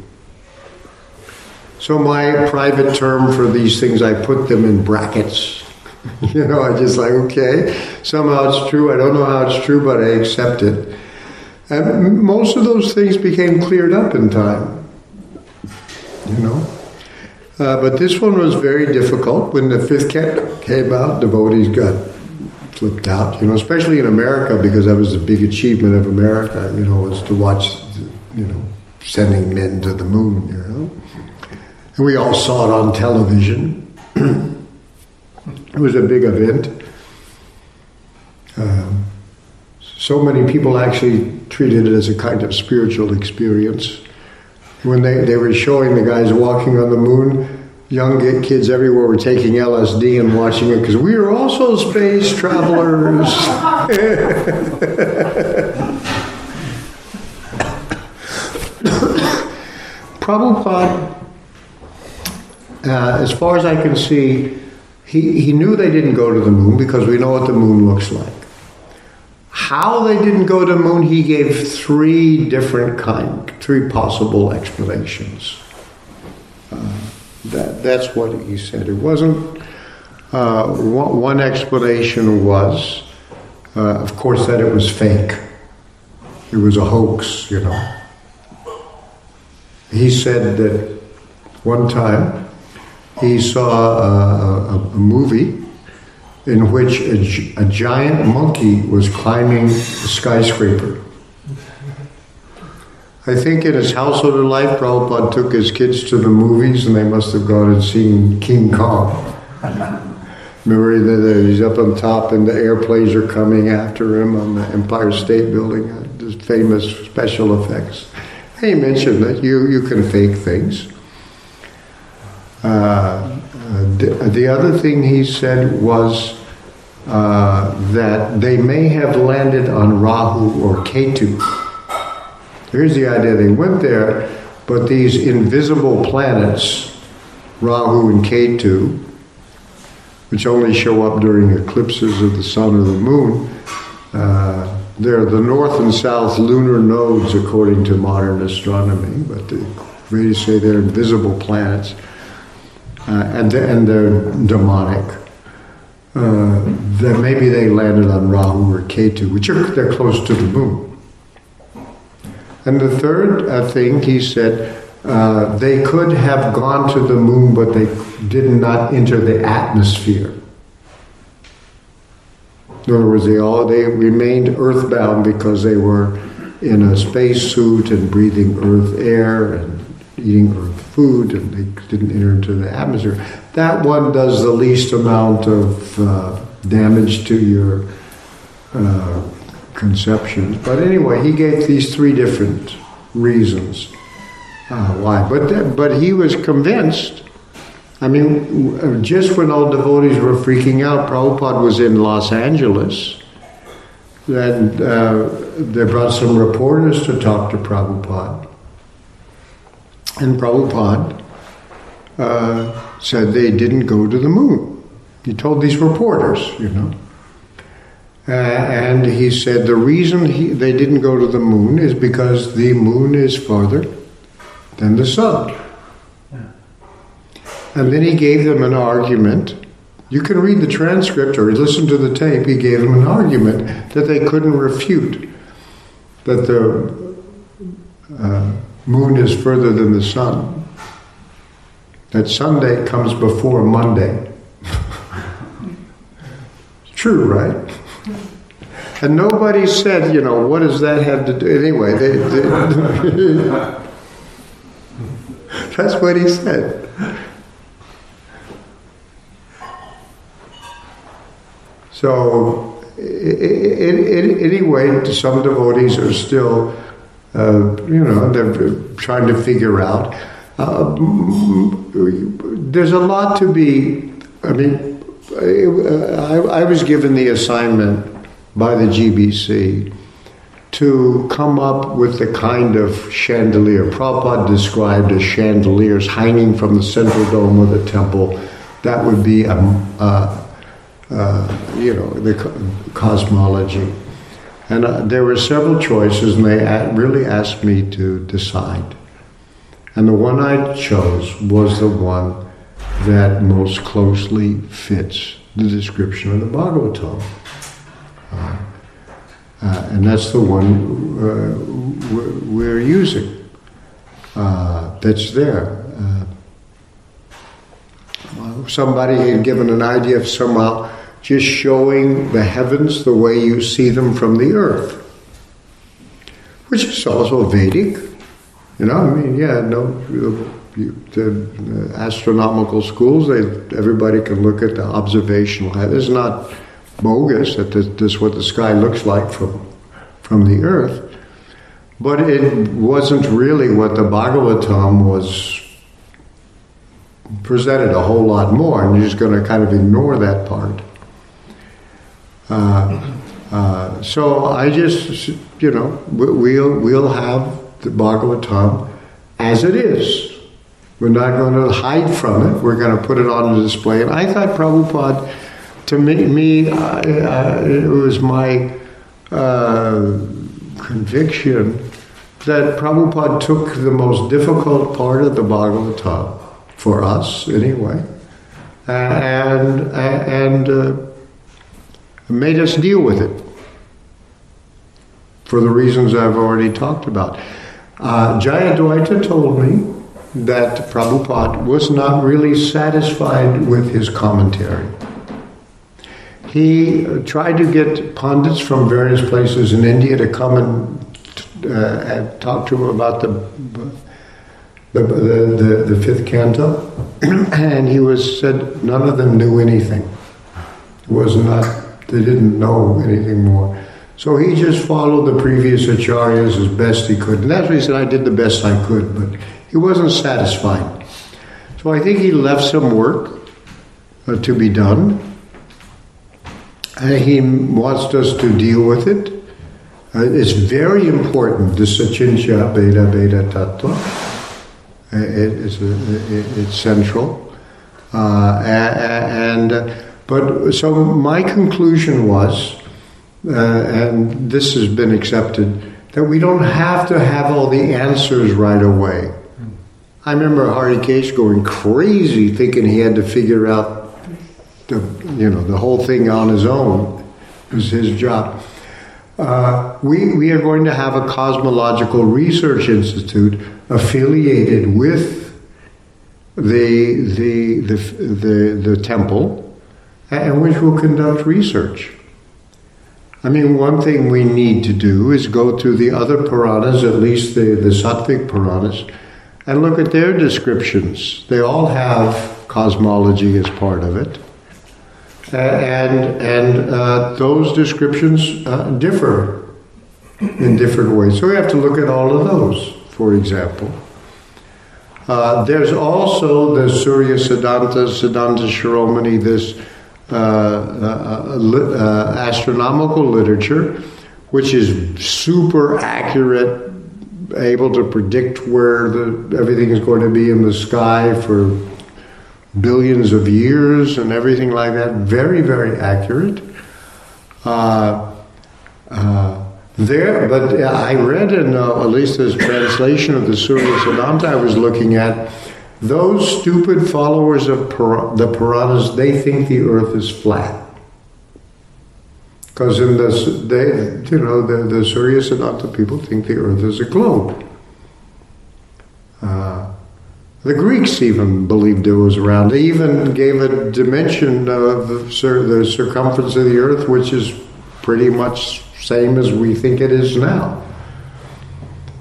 So my private term for these things, I put them in brackets. You know, I just like, okay, somehow it's true, I don't know how it's true, but I accept it. And most of those things became cleared up in time, you know. Uh, but this one was very difficult. When the fifth canto came out, devotees got flipped out, you know, especially in America, because that was the big achievement of America, you know, was to watch, you know, sending men to the moon, you know. And we all saw it on television. It was a big event. Um, so many people actually treated it as a kind of spiritual experience. When they, they were showing the guys walking on the moon, young kids everywhere were taking L S D and watching it, because we are also space travelers. Prabhupada, uh, as far as I can see, He, he knew they didn't go to the moon, because we know what the moon looks like. How they didn't go to the moon, he gave three different kind, three possible explanations. Uh, that, that's what he said. It wasn't, uh, one, one explanation was, uh, of course, that it was fake. It was a hoax, you know. He said that one time, he saw a, a, a movie in which a, a giant monkey was climbing a skyscraper. I think in his household life, Prabhupada took his kids to the movies, and they must have gone and seen King Kong. Remember that he's up on top, and the airplanes are coming after him on the Empire State Building. This famous special effects. He mentioned that you you can fake things. Uh, the, the other thing he said was uh, that they may have landed on Rahu or Ketu. Here's the idea, they went there, but these invisible planets, Rahu and Ketu, which only show up during eclipses of the sun or the moon, uh, they're the north and south lunar nodes according to modern astronomy, but the Vedas say they're invisible planets. Uh, and, the, and they're demonic. Uh, then maybe they landed on Rahu or Ketu, which are they're close to the moon. And the third uh, thing he said, uh, they could have gone to the moon, but they did not enter the atmosphere. In other words, they all they remained earthbound because they were in a spacesuit and breathing earth air and eating earth food, and they didn't enter into the atmosphere. That one does the least amount of uh, damage to your uh, conceptions. But anyway, he gave these three different reasons uh, why. But that, but he was convinced. I mean, just when all devotees were freaking out, Prabhupada was in Los Angeles, and uh, they brought some reporters to talk to Prabhupada. And Prabhupada uh, said they didn't go to the moon. He told these reporters, you know. Uh, and he said the reason he, they didn't go to the moon is because the moon is farther than the sun. Yeah. And then he gave them an argument. You can read the transcript or listen to the tape. He gave them an argument that they couldn't refute. That the... Uh, moon is further than the sun. That Sunday comes before Monday. True, right? And nobody said, you know, what does that have to do? Anyway, they, they that's what he said. So, anyway, some devotees are still, uh, you know, they're trying to figure out. Uh, there's a lot to be, I mean, I, I was given the assignment by the G B C to come up with the kind of chandelier. Prabhupada described as chandeliers hanging from the central dome of the temple. That would be, a, a, a, you know, the cosmology. And uh, there were several choices, and they really asked me to decide. And the one I chose was the one that most closely fits the description of the Bhagavatam. Uh, uh, and that's the one uh, we're, we're using, uh, that's there. Uh, somebody had given an idea of somehow just showing the heavens the way you see them from the earth, which is also Vedic. You know, I mean, yeah, no, you, the astronomical schools, they, everybody can look at the observational heavens, not bogus, that this, this is what the sky looks like from from the earth, but it wasn't really what the Bhagavatam was presented a whole lot more, and you're just going to kind of ignore that part. Uh, uh, so I just, you know, we'll, we'll have the Bhagavatam as it is. We're not going to hide from it, we're going to put it on the display, and I thought Prabhupada, to me, me uh, uh, it was my uh, conviction that Prabhupada took the most difficult part of the Bhagavatam, for us anyway, uh, and, uh, and uh, made us deal with it for the reasons I've already talked about. Uh, Jayadwaita told me that Prabhupada was not really satisfied with his commentary. He tried to get pundits from various places in India to come and, uh, and talk to him about the the, the, the, the fifth canto, and he was said none of them knew anything. It was not, they didn't know anything more. So he just followed the previous acharyas as best he could, and that's what he said. I did the best I could, but he wasn't satisfied. So I think he left some work uh, to be done. Uh, he wants us to deal with it. Uh, it's very important, this Achintya Bheda Bheda Tattva. Uh, it, it's, uh, it, it's central. Uh, and, uh, but, so my conclusion was, uh, and this has been accepted, that we don't have to have all the answers right away. I remember Hari Kesh going crazy thinking he had to figure out The, you know, the whole thing on his own. It was his job. Uh, we, we are going to have a cosmological research institute affiliated with the the the the, the temple, and which will conduct research. I mean, one thing we need to do is go through the other Puranas, at least the, the Sattvic Puranas, and look at their descriptions. They all have cosmology as part of it. Uh, and and uh, those descriptions uh, differ in different ways. So we have to look at all of those, for example. Uh, there's also the Surya Siddhanta, Siddhanta Shiromani, this uh, uh, li- uh, astronomical literature, which is super accurate, able to predict where the, everything is going to be in the sky for billions of years and everything like that, very, very accurate. Uh, uh, there, but I read in uh, at least this translation of the Surya Siddhanta I was looking at, those stupid followers of Pur- the Puranas, they think the earth is flat. Because in this, they, you know, the, the Surya Siddhanta people think the earth is a globe. Uh, The Greeks even believed it was round. They even gave a dimension of the circumference of the earth, which is pretty much same as we think it is now.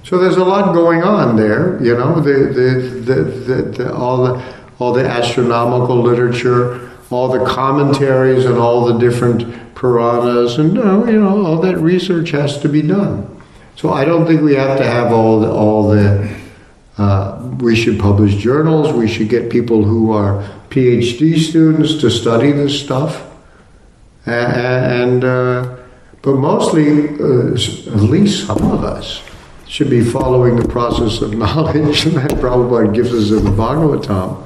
So there's a lot going on there, you know, the, the, the, the, the, all, the, all the astronomical literature, all the commentaries and all the different Puranas, and you know, all that research has to be done. So I don't think we have to have all the, all the uh, we should publish journals, we should get people who are PhD students to study this stuff, and uh, but mostly, uh, at least some of us, should be following the process of knowledge that Prabhupada gives us in the Bhagavatam,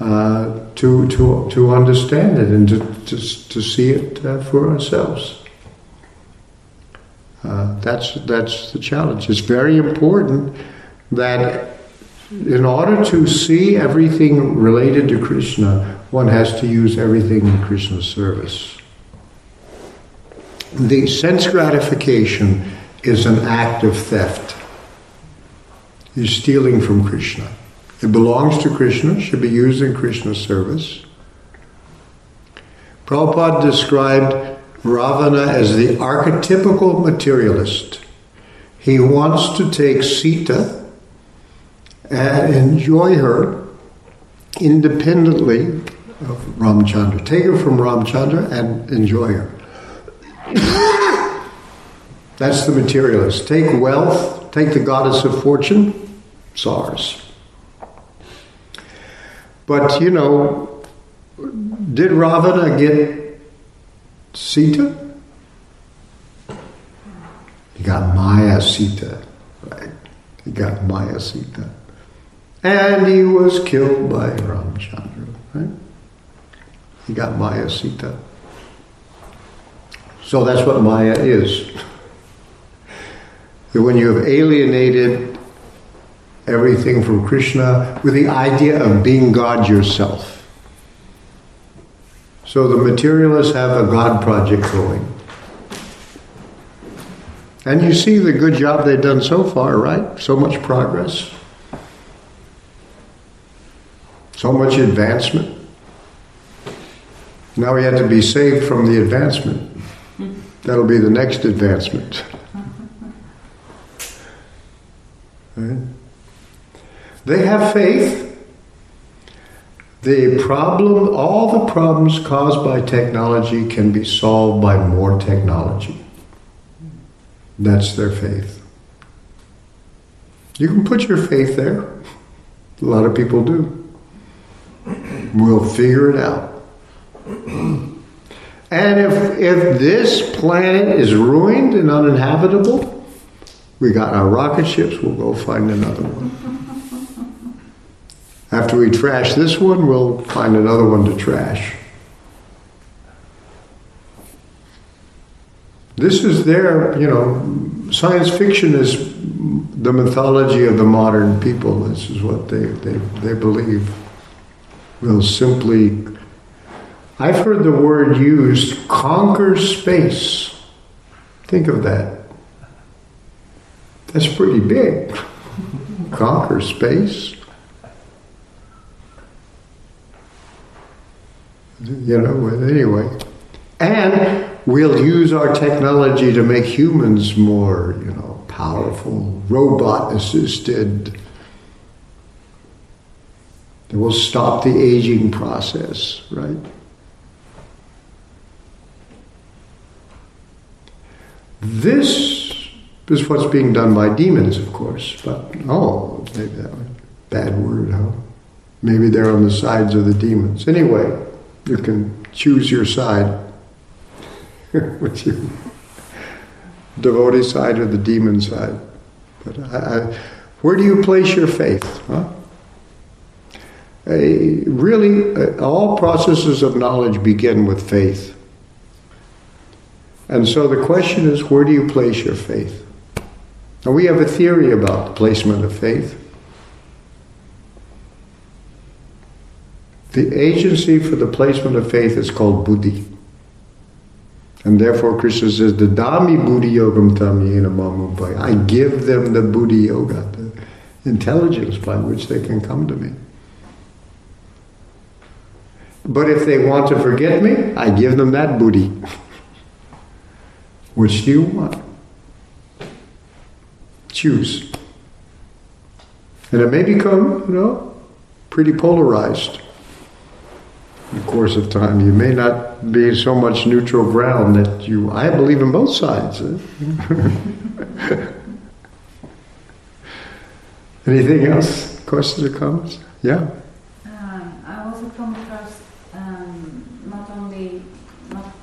uh, to, to, to understand it and to, to, to see it uh, for ourselves. Uh, that's, that's the challenge. It's very important that in order to see everything related to Krishna, one has to use everything in Krishna's service. The sense gratification is an act of theft. You're stealing from Krishna. It belongs to Krishna, should be used in Krishna's service. Prabhupada described Ravana as the archetypical materialist. He wants to take Sita and enjoy her independently of Ramchandra. Take her from Ramchandra and enjoy her. That's the materialist. Take wealth, take the goddess of fortune, it's ours. But, you know, did Ravana get Sita? He got Maya Sita, right? He got Maya Sita. And he was killed by Ramchandra, right? He got Maya Sita. So that's what Maya is. When you have alienated everything from Krishna with the idea of being God yourself. So the materialists have a God project going. And you see the good job they've done so far, right? So much progress. So much advancement. Now we have to be saved from the advancement. That'll be the next advancement. Right? They have faith. The problem, all the problems caused by technology can be solved by more technology. That's their faith. You can put your faith there. A lot of people do. We'll figure it out. And if, if this planet is ruined and uninhabitable, we got our rocket ships, we'll go find another one. After we trash this one, we'll find another one to trash. This is their, you know, science fiction is the mythology of the modern people. This is what they, they, they believe. We'll simply, I've heard the word used, conquer space. Think of that. That's pretty big. Conquer space. You know, anyway. And we'll use our technology to make humans more, you know, powerful, robot-assisted. It will stop the aging process, right? This is what's being done by demons, of course. But, oh, maybe that was a bad word, huh? Maybe they're on the sides of the demons. Anyway. You can choose your side. With your devotee side or the demon side. But I, I, where do you place your faith? Huh? A, really, uh, all processes of knowledge begin with faith. And so the question is, where do you place your faith? Now we have a theory about the placement of faith. The agency for the placement of faith is called buddhi. And therefore Krishna says, Dadami buddhi yogam tam yena mam upaya. I give them the buddhi yoga, the intelligence by which they can come to me. But if they want to forget me, I give them that buddhi. Which do you want? Choose. And it may become, you know, pretty polarized. In the course of time, you may not be so much neutral ground that you, I believe in both sides. Anything else? Questions or comments? Yeah. Um, I also come across um, not only not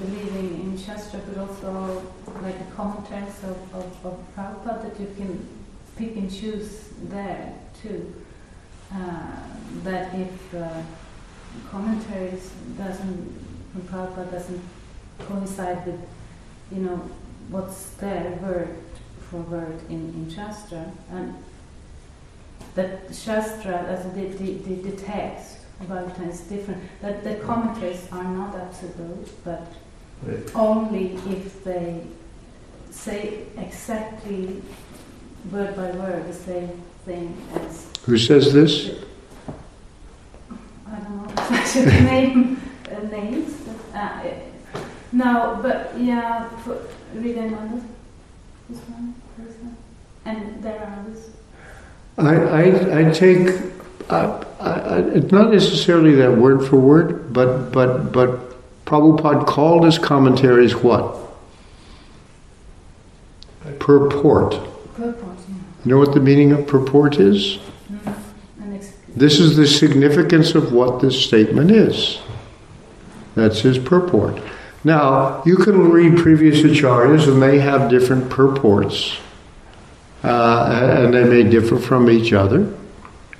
believing in Shastra, but also like the commentaries of, of, of Prabhupada that you can pick and choose there too. Uh, that if uh, commentaries doesn't, from Prabhupada doesn't coincide with, you know, what's there word for word in, in Shastra, and that Shastra, as the, the, the, the text about it is different, that the commentaries are not absolute, but right. Only if they say exactly word by word the same thing as... Who says this? I don't know if I should name uh, names. But, uh, no, but yeah, reading on this one person, and there are others. I, I, I take, I, I, it's not necessarily that word for word, but, but, but Prabhupada called his commentaries what? Purport. Purport, yeah. You know what the meaning of purport is? Mm-hmm. This is the significance of what this statement is. That's his purport. Now, you can read previous acharyas and they have different purports. Uh, and they may differ from each other.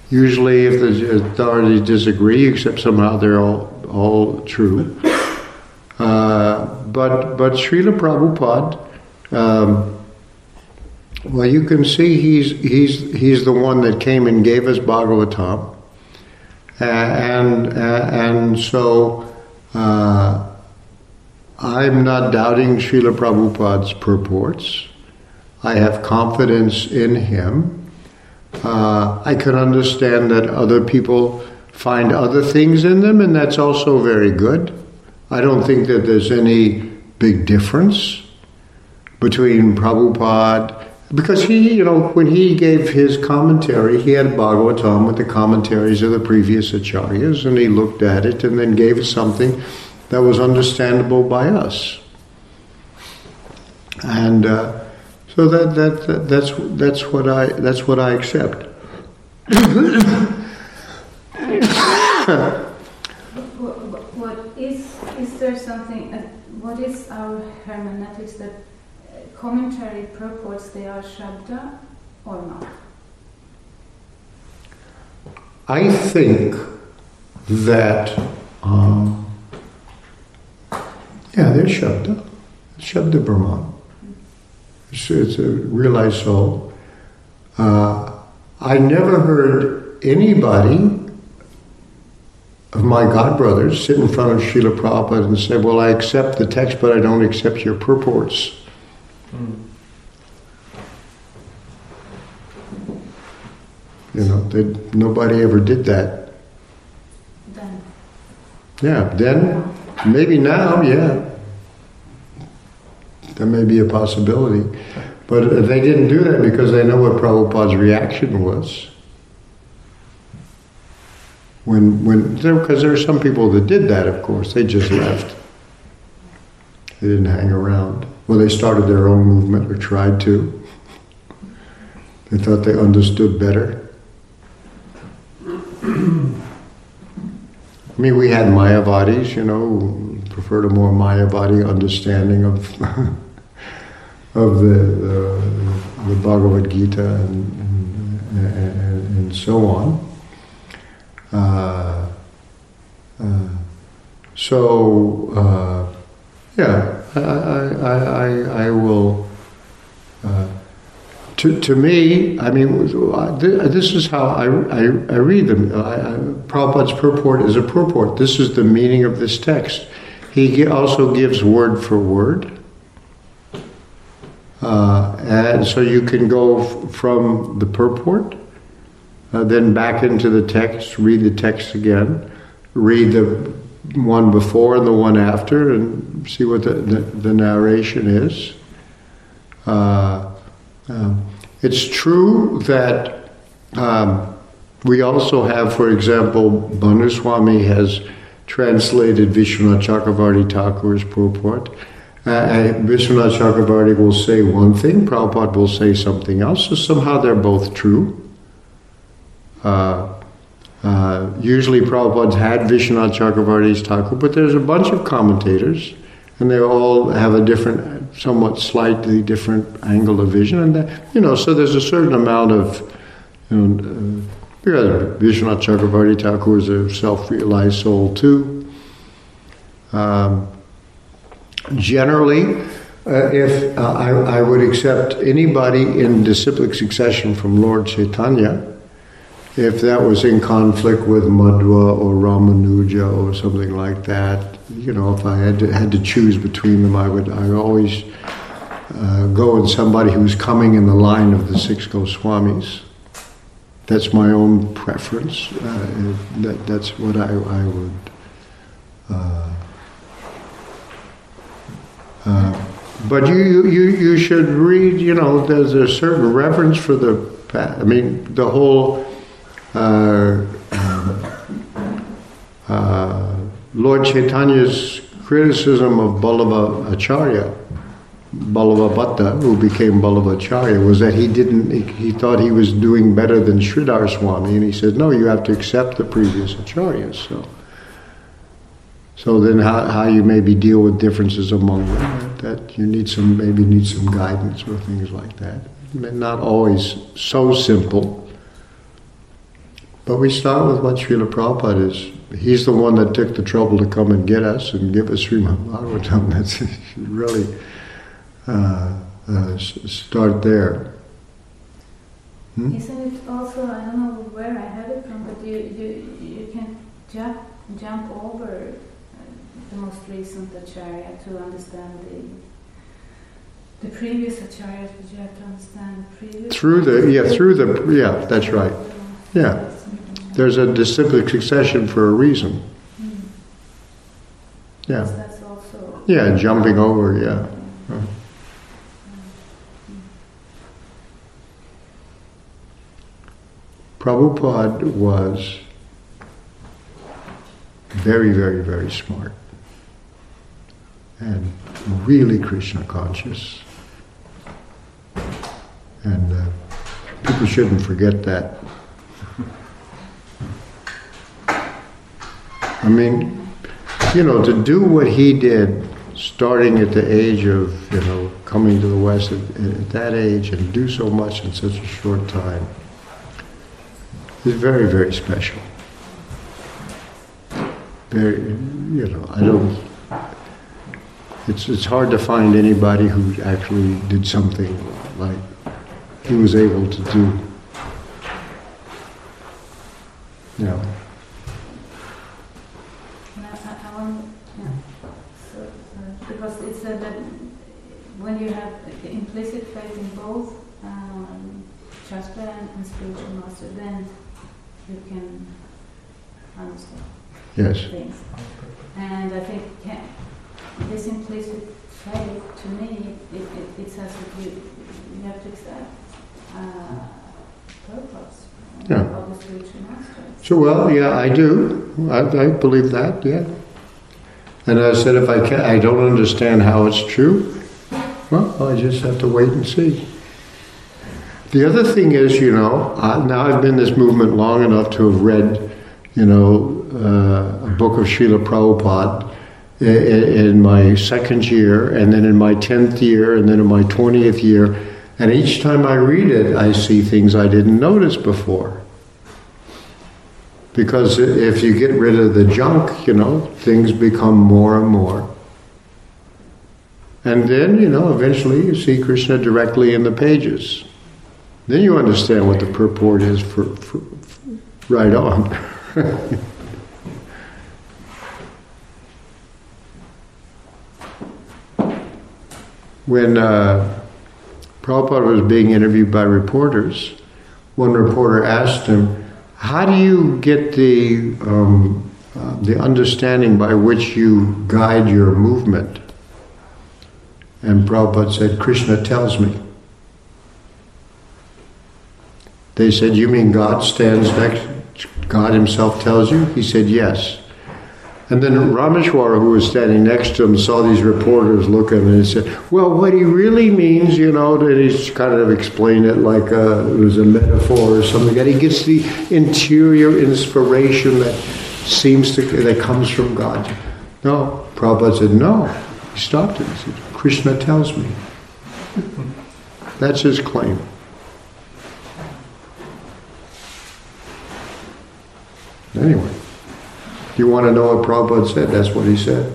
Usually, if the authorities disagree, except somehow they're all all true. Uh, but but Śrīla Prabhupāda, um, well, you can see he's he's he's the one that came and gave us Bhagavatam, uh, and uh, and so uh, I'm not doubting Śrīla Prabhupāda's purports. I have confidence in him. Uh, I can understand that other people find other things in them, and that's also very good. I don't think that there's any big difference between Prabhupada, because he, you know, when he gave his commentary, he had Bhagavatam with the commentaries of the previous acharyas, and he looked at it and then gave us something that was understandable by us. And... Uh, So that, that that that's that's what I that's what I accept. what, what, what is is there something? Uh, what is our hermeneutics that commentary purports they are shabda or not? I think that um, yeah, they're shabda, shabda Brahman. It's a realized soul. Uh, I never heard anybody of my godbrothers sit in front of Śrīla Prabhupada and say, well, I accept the text, but I don't accept your purports. Mm. You know, they, nobody ever did that. Then. Yeah, then, maybe now, yeah. That may be a possibility. But they didn't do that because they know what Prabhupada's reaction was. When, when, because there are some people that did that, of course. They just left. They didn't hang around. Well, they started their own movement, or tried to. They thought they understood better. I mean, we had Mayavadis, you know, preferred a more Mayavadi understanding of... of the, the, the Bhagavad Gita and, and, and, and so on. Uh, uh, so, uh, yeah, I, I, I, I will... Uh, to, to me, I mean, this is how I, I, I read them. I, I, Prabhupada's purport is a purport. This is the meaning of this text. He also gives word for word. Uh, and so you can go f- from the purport, uh, then back into the text, read the text again, read the one before and the one after and see what the, the, the narration is. Uh, um, it's true that um, we also have, for example, Banuswami has translated Vishwanath Chakravarti Thakur's purport. Uh, Vishwanath Chakravarti will say one thing, Prabhupada will say something else, so somehow they're both true. Uh, uh, usually Prabhupada had Vishwanath Chakravarti's Thakur, but there's a bunch of commentators, and they all have a different, somewhat slightly different angle of vision, and that, you know, so there's a certain amount of, you know, uh, because Vishwanath Chakravarti Thakur is a self-realized soul too. Um, generally, uh, if uh, I, I would accept anybody in disciplic succession from Lord Chaitanya, if that was in conflict with Madhva or Ramanuja or something like that, you know, if I had to, had to choose between them, I would I always uh, go with somebody who's coming in the line of the six Goswamis. That's my own preference. Uh, that, that's what I, I would. Uh, uh, but you, you you should read. You know, there's a certain reverence for the. I mean, the whole uh, uh, Lord Chaitanya's criticism of Balava Acharya, Balava who became Balava, was that he didn't, he, he thought he was doing better than Sridhar Swami, and he said, no, you have to accept the previous acharyas. So, so then how, how you maybe deal with differences among them, that you need some, maybe need some guidance or things like that. Not always so simple, but we start with what Śrīla Prabhupāda is. He's the one that took the trouble to come and get us and give us Srimad Bhagavatam. That's really... Uh, uh, start there. Hmm? Isn't it also, I don't know where I had it from, but you, you, you can jump, jump over the most recent acharya to understand the, the previous acharya, but you have to understand the previous... Through the, yeah, through the, yeah, that's right. Yeah. There's a disciplic succession for a reason. Yeah. That's also... Yeah, jumping over, yeah. Right. Prabhupada was very, very, very smart and really Krishna conscious. And uh, people shouldn't forget that. I mean, you know, to do what he did, starting at the age of, you know, coming to the West at, at that age and do so much in such a short time, it's very, very special. Very, you know, I don't, it's, it's hard to find anybody who actually did something like he was able to do. Yeah. Because it said that when you have the implicit faith in both um, Shastra and spiritual master, then you can understand yes. things. And I think yeah, this implicit faith, to me, it, it, it says that you, you have to accept uh, purpose yeah. of the spiritual master. So, well, yeah, I do. I, I believe that, yeah. And I said, if I can, I don't understand how it's true, well, I just have to wait and see. The other thing is, you know, I, now I've been in this movement long enough to have read, you know, uh, a book of Śrīla Prabhupāda in, in my second year, and then in my tenth year, and then in my twentieth year, and each time I read it, I see things I didn't notice before. Because if you get rid of the junk, you know, things become more and more. And then, you know, eventually you see Krishna directly in the pages. Then you understand what the purport is for, for, for right on. When uh, Prabhupada was being interviewed by reporters, one reporter asked him, how do you get the um, uh, the understanding by which you guide your movement. And Prabhupada said, Krishna tells me. They said, you mean God stands next, God himself tells you? He said, yes. And then Rameshwar, who was standing next to him, saw these reporters look at him and he said, well, what he really means, you know, that he's kind of explained it like a, it was a metaphor or something like that. He gets the interior inspiration that seems to, that comes from God. No, Prabhupada said, no. He stopped him. He said, Krishna tells me. That's his claim. Anyway, you want to know what Prabhupada said? That's what he said.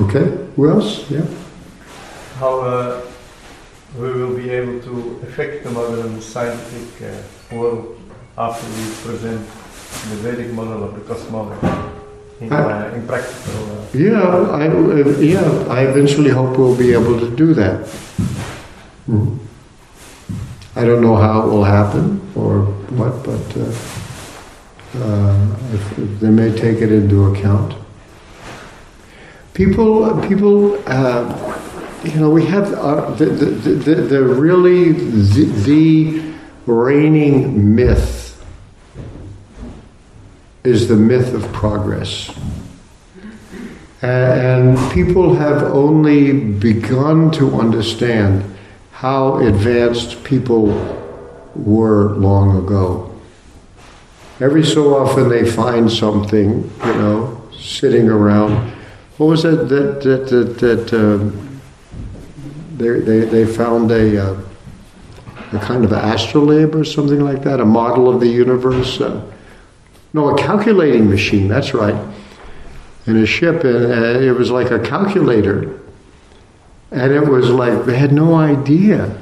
Okay, who else? Yeah. How uh, we will be able to affect the modern scientific uh, world after we present the Vedic model of the cosmology in, I, uh, in practical... Uh, yeah, I, uh, yeah, I eventually hope we'll be able to do that. Hmm. I don't know how it will happen or what, but uh, uh, if, if they may take it into account. People, people, uh, you know, we have uh, the, the, the, the really the, the reigning myth is the myth of progress, and people have only begun to understand how advanced people were long ago. Every so often they find something, you know, sitting around. What was it that that that, that uh, they they they found a uh, a kind of an astrolabe or something like that, a model of the universe? Uh, no, a calculating machine. That's right. In a ship, and uh, it was like a calculator. And it was like, they had no idea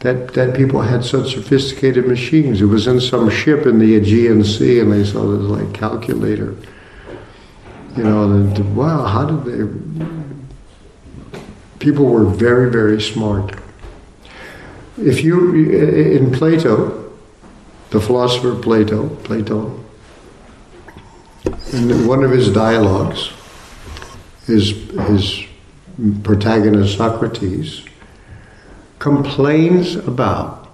that, that people had such sophisticated machines. It was in some ship in the Aegean Sea, and they saw this like calculator. You know, and wow, how did they... People were very, very smart. If you, in Plato, the philosopher Plato, Plato, in one of his dialogues, his, his protagonist Socrates complains about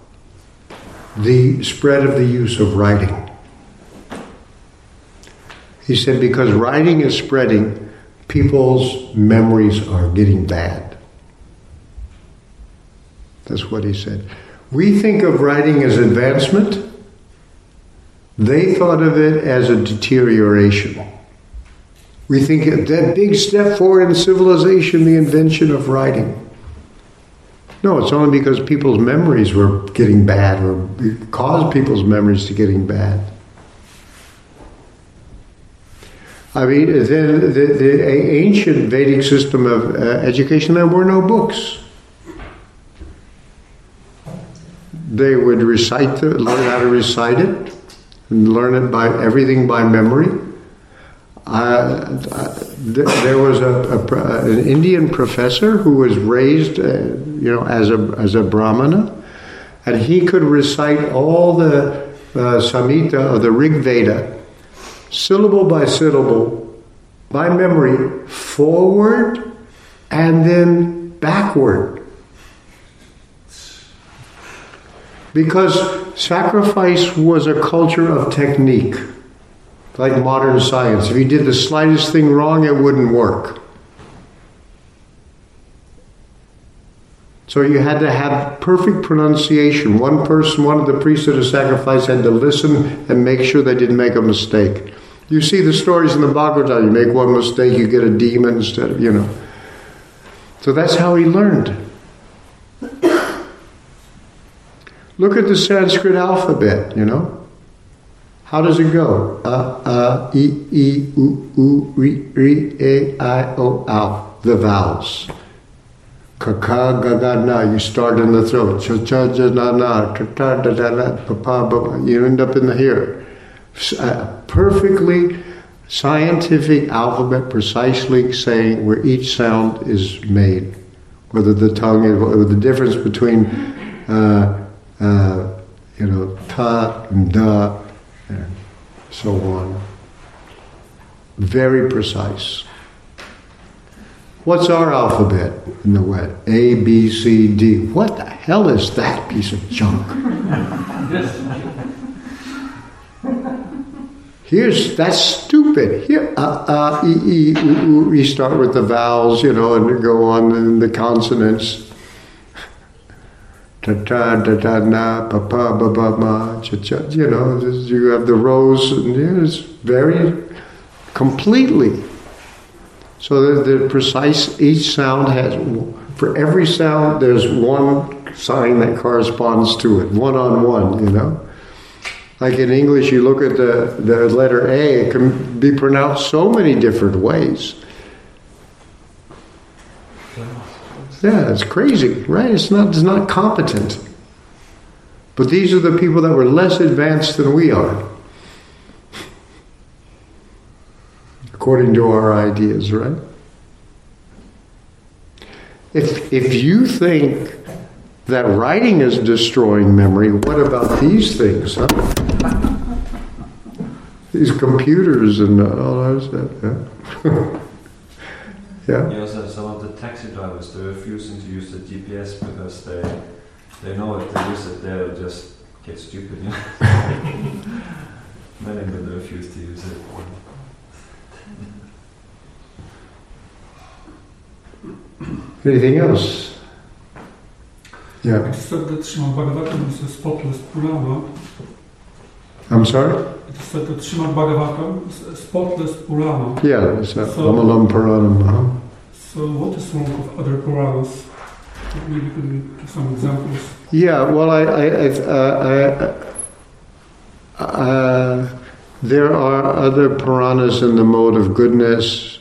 the spread of the use of writing. He said, because writing is spreading, people's memories are getting bad. That's what he said. We think of writing as advancement. They thought of it as a deterioration. We think of that big step forward in civilization, the invention of writing. No, it's only because people's memories were getting bad, or it caused people's memories to getting bad. I mean, the, the, the ancient Vedic system of uh, education, there were no books. They would recite it, learn how to recite it, and learn it by everything by memory. Uh, th there was a, a, an Indian professor who was raised, uh, you know, as a as a brahmana, and he could recite all the uh, Samhita of the Rig Veda, syllable by syllable, by memory, forward and then backward, because sacrifice was a culture of technique. Like modern science. If you did the slightest thing wrong, it wouldn't work. So you had to have perfect pronunciation. One person, one of the priests at a sacrifice had to listen and make sure they didn't make a mistake. You see the stories in the Bhagavad Gita. You make one mistake, you get a demon instead of, you know. So that's how he learned. Look at the Sanskrit alphabet, you know. How does it go? Uh, uh, e, e, u, u, re, re, a, I, o, ow. The vowels. Ka, ka, ga, ga, na. You start in the throat. Cha, cha, ja, na, na. Ta, ta, da, da, da. Pa, pa, ba, you end up in the here. A perfectly scientific alphabet, precisely saying where each sound is made. Whether the tongue, or the difference between, uh, uh, you know, ta and da. so on. Very precise. What's our alphabet in the West? A, B, C, D. What the hell is that piece of junk? Here's, that's stupid. Here, uh, uh, E, E, ooh, ooh, we start with the vowels, you know, and go on in the consonants. Ta-ta, ta-ta, na, pa-pa, ba-ba, ma, cha-cha, you know, you have the rows, and it's very completely. So that the precise, each sound has, for every sound, there's one sign that corresponds to it, one on one, you know. Like in English, you look at the, the letter A, it can be pronounced so many different ways. Yeah, it's crazy, right? It's not, it's not competent. But these are the people that were less advanced than we are, according to our ideas, right? If, if you think that writing is destroying memory, what about these things, huh? These computers and all that stuff, yeah? Yeah. Yes, uh, some of the taxi drivers, they're refusing to use the G P S because they they know if they use it, they'll just get stupid. You know? Many of them refuse to use it. Anything else? Yeah. It is said that Srimad Bhagavatam is a spotless Purana. I'm sorry? It is said that Srimad Bhagavatam is a spotless Purana. Yeah, it's a so, Amalam Puranam. Huh? So what is wrong with other Puranas? Maybe you can give some examples. Yeah, well, I, I, I, uh, I, uh, there are other Puranas in the mode of goodness.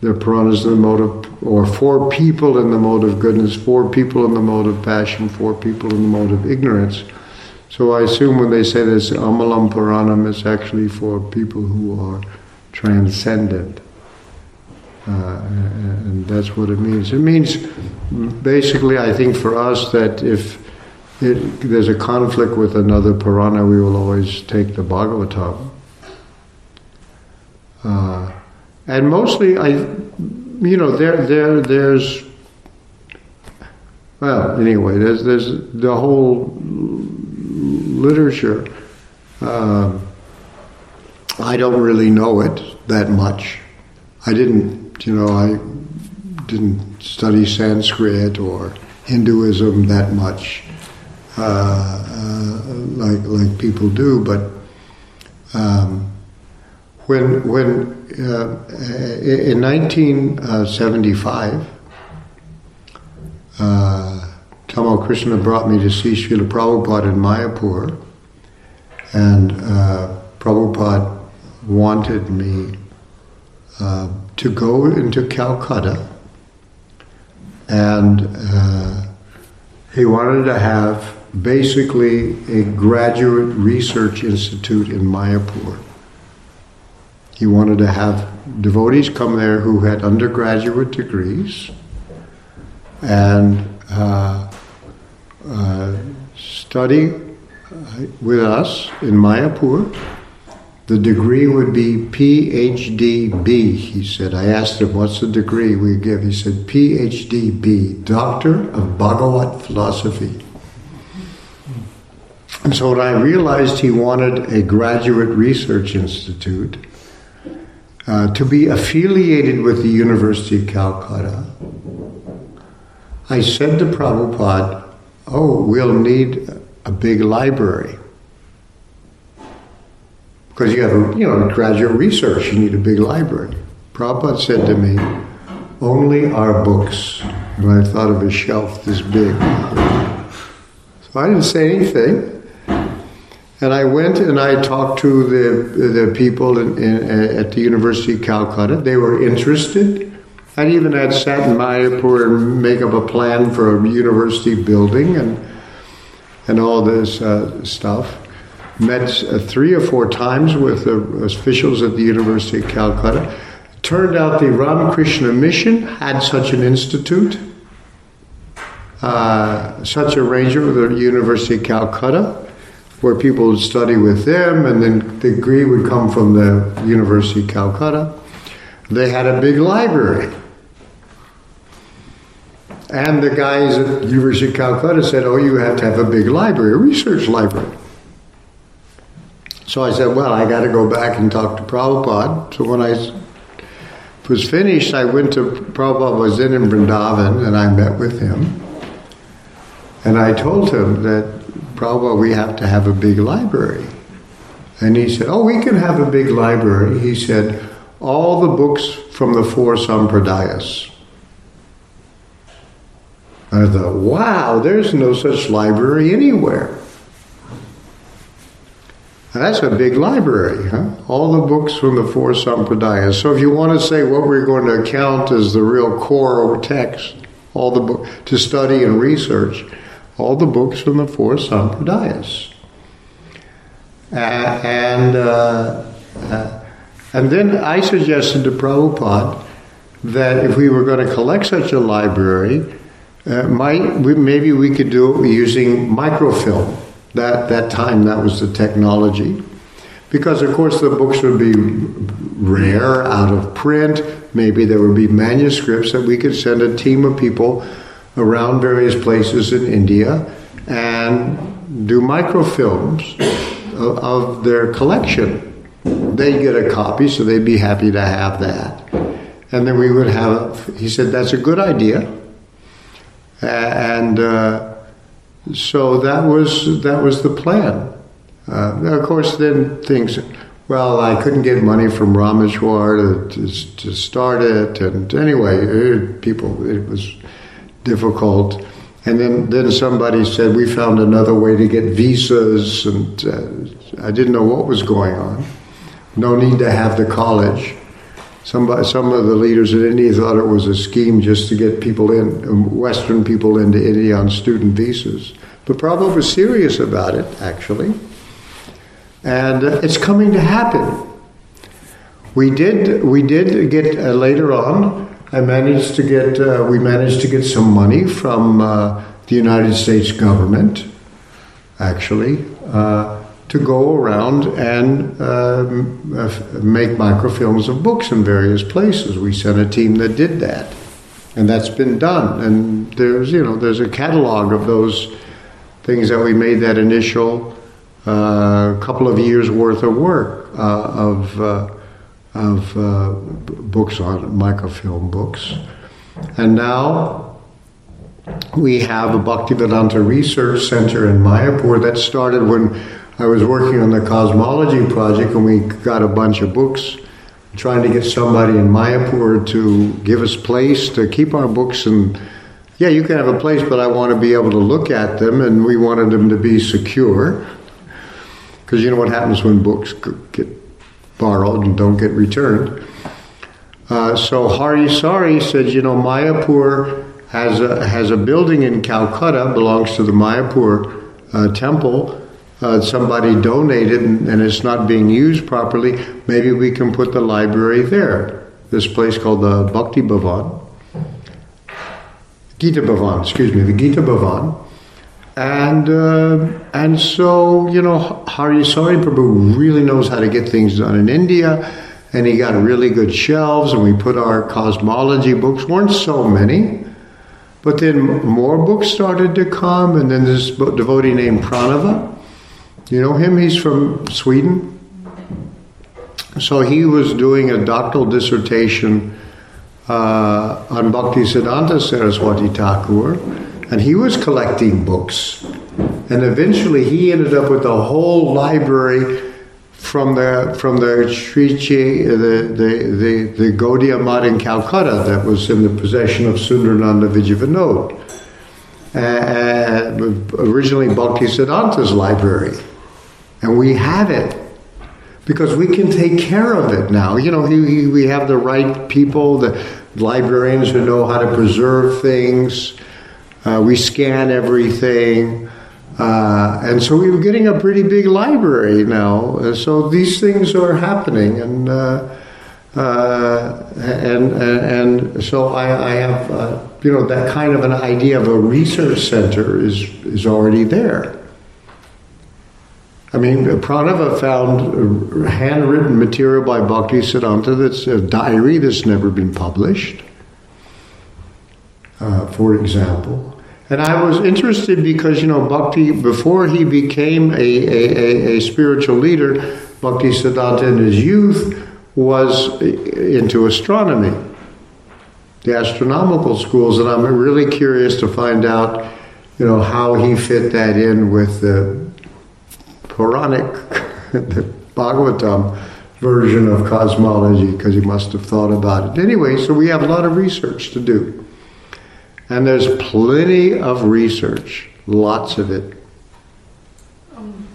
There are Puranas in the mode of, or four people in the mode of goodness, four people in the mode of passion, four people in the mode of ignorance. So I assume when they say this Amalam Puranam, it's actually for people who are transcendent. Uh, and that's what it means. It means, basically, I think for us, that if it, there's a conflict with another Purana, we will always take the Bhagavatam. Uh, and mostly, I, you know, there, there, there's, well, anyway, there's, there's the whole literature. Uh, I don't really know it that much. I didn't, you know, I didn't study Sanskrit or Hinduism that much, uh, uh, like like people do. But um, when when uh, in nineteen seventy-five. Uh, Tamo Krishna brought me to see Śrīla Prabhupāda in Mayapur, and uh, Prabhupada wanted me uh, to go into Calcutta, and uh, he wanted to have basically a graduate research institute in Mayapur. He wanted to have devotees come there who had undergraduate degrees, and Uh, uh, study with us in Mayapur. The degree would be P H D B, he said. I asked him, what's the degree we give? He said, P H D B, Doctor of Bhagavat Philosophy. And so when I realized he wanted a graduate research institute uh, to be affiliated with the University of Calcutta, I said to Prabhupada, oh, we'll need a big library. Because you have, you know, graduate research, you need a big library. Prabhupada said to me, only our books. And I thought of a shelf this big. So I didn't say anything. And I went and I talked to the, the people in, in, at the University of Calcutta. They were interested. I'd even had sat in Mayapur and make up a plan for a university building and and all this uh, stuff. Met uh, three or four times with uh, officials at the University of Calcutta. Turned out the Ramakrishna Mission had such an institute, uh, such arrangement with the University of Calcutta. where people would study with them, and then the degree would come from the University of Calcutta. They had a big library. And the guys at the University of Calcutta said, oh, you have to have a big library, a research library. So I said, well, I got to go back and talk to Prabhupada. So when I was finished, I went to, Prabhupada was in Vrindavan, and I met with him. And I told him that, Prabhupada, we have to have a big library. And he said, oh, we can have a big library. He said, all the books from the four sampradayas. I thought, wow, there's no such library anywhere. Now, that's a big library, huh? All the books from the four sampradayas. So if you want to say what we're going to account as the real core text, all the book to study and research, all the books from the four sampradayas. Uh, and, uh, uh, and then I suggested to Prabhupada that if we were going to collect such a library, Uh, might, we, maybe we could do it using microfilm. That that time, that was the technology. Because, of course, the books would be rare, out of print. Maybe there would be manuscripts that we could send a team of people around various places in India and do microfilms of, of their collection. They'd get a copy, so they'd be happy to have that. And then we would have, he said, that's a good idea. And uh, so that was that was the plan. Uh, of course, then things. Well, I couldn't get money from Rameshwar to, to, to start it, and anyway, it, people, it was difficult. And then, then somebody said we found another way to get visas, and uh, I didn't know what was going on. No need to have the college. Somebody, some of the leaders in India thought it was a scheme just to get people in, Western people into India on student visas. But Prabhupada was serious about it, actually. And uh, it's coming to happen. We did, we did get, uh, later on, I managed to get, uh, we managed to get some money from uh, the United States government, actually, uh, to go around and uh, make microfilms of books in various places. We sent a team that did that, and that's been done. And there's, you know, there's a catalog of those things that we made that initial uh, couple of years worth of work uh, of uh, of uh, books on microfilm books, and now. We have a Bhaktivedanta Research Center in Mayapur that started when I was working on the cosmology project, and we got a bunch of books, trying to get somebody in Mayapur to give us place to keep our books. And yeah, you can have a place, but I want to be able to look at them, and we wanted them to be secure, because you know what happens when books get borrowed and don't get returned. Uh, so Harisauri said, you know, Mayapur has a, has a building in Calcutta, belongs to the Mayapur uh, temple. Uh, somebody donated, and, and it's not being used properly. Maybe we can put the library there. This place called the Bhakti Bhavan, Gita Bhavan, excuse me, the Gita Bhavan. And uh, and so, you know, Harisauri Prabhu really knows how to get things done in India, and he got really good shelves, and we put our cosmology books, weren't so many. But then more books started to come, and then this devotee named Pranava, you know him, he's from Sweden. So he was doing a doctoral dissertation uh, on Bhakti Siddhanta Saraswati Thakur, and he was collecting books. And eventually he ended up with a whole library from the from the Sri the the the, the Gaudiya Math in Calcutta that was in the possession of Sundarananda Vijayavinod, uh, originally Bhakti Siddhanta's library, and we have it because we can take care of it now. You know, we we have the right people, the librarians who know how to preserve things. Uh, we scan everything. Uh, and so we were getting a pretty big library now. Uh, so these things are happening, and uh, uh, and, and and so I, I have uh, you know, that kind of an idea of a research center is is already there. I mean, Pranava found handwritten material by Bhakti Siddhanta, that's a diary that's never been published, uh, for example. And I was interested because, you know, Bhakti, before he became a, a, a, a spiritual leader, Bhakti Siddhanta in his youth was into astronomy, the astronomical schools, and I'm really curious to find out, you know, how he fit that in with the Puranic, the Bhagavatam version of cosmology, because he must have thought about it. Anyway, so we have a lot of research to do. And there's plenty of research, lots of it. Um,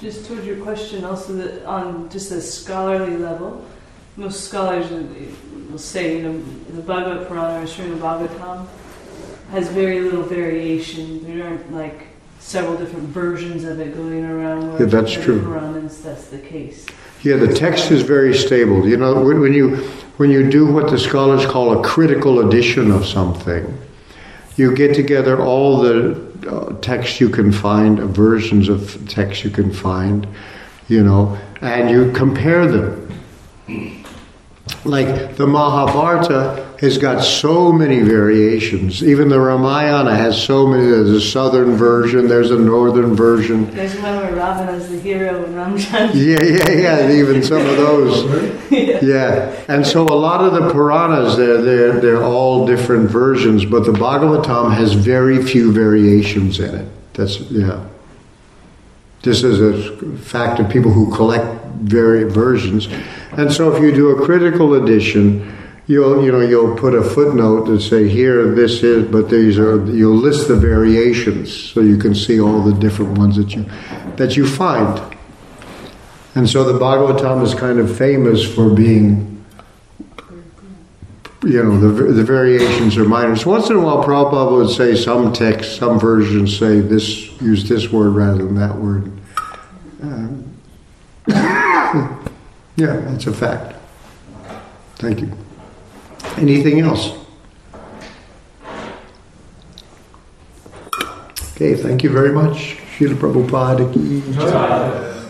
just toward your question also, that on just a scholarly level, most scholars will say, you know, the Bhagavad Purana or Srimad Bhagavatam has very little variation. There aren't like several different versions of it going around. Yeah, that's true. Puranas, that's the case. Yeah, the text is very stable. You know, when, when you when you do what the scholars call a critical edition of something, you get together all the texts you can find, versions of texts you can find, you know, and you compare them. Like the Mahabharata has got so many variations. Even the Ramayana has so many. There's a southern version, there's a northern version. There's one where Ravana is the hero in Ramchandra. Yeah, yeah, yeah, even some of those. yeah. yeah. And so a lot of the Puranas, they're, they're, they're all different versions, but the Bhagavatam has very few variations in it. That's, yeah. This is a fact of people who collect various versions. And so if you do a critical edition, you'll, you know, you'll put a footnote and say, here, this is, but these are, you'll list the variations so you can see all the different ones that you, that you find. And so the Bhagavatam is kind of famous for being, you know, the, the variations are minor. So once in a while Prabhupada would say some texts, some versions say this, use this word rather than that word. Um, yeah, that's a fact. Thank you. Anything else? Okay, thank you very much. Śrīla Prabhupāda ki jai.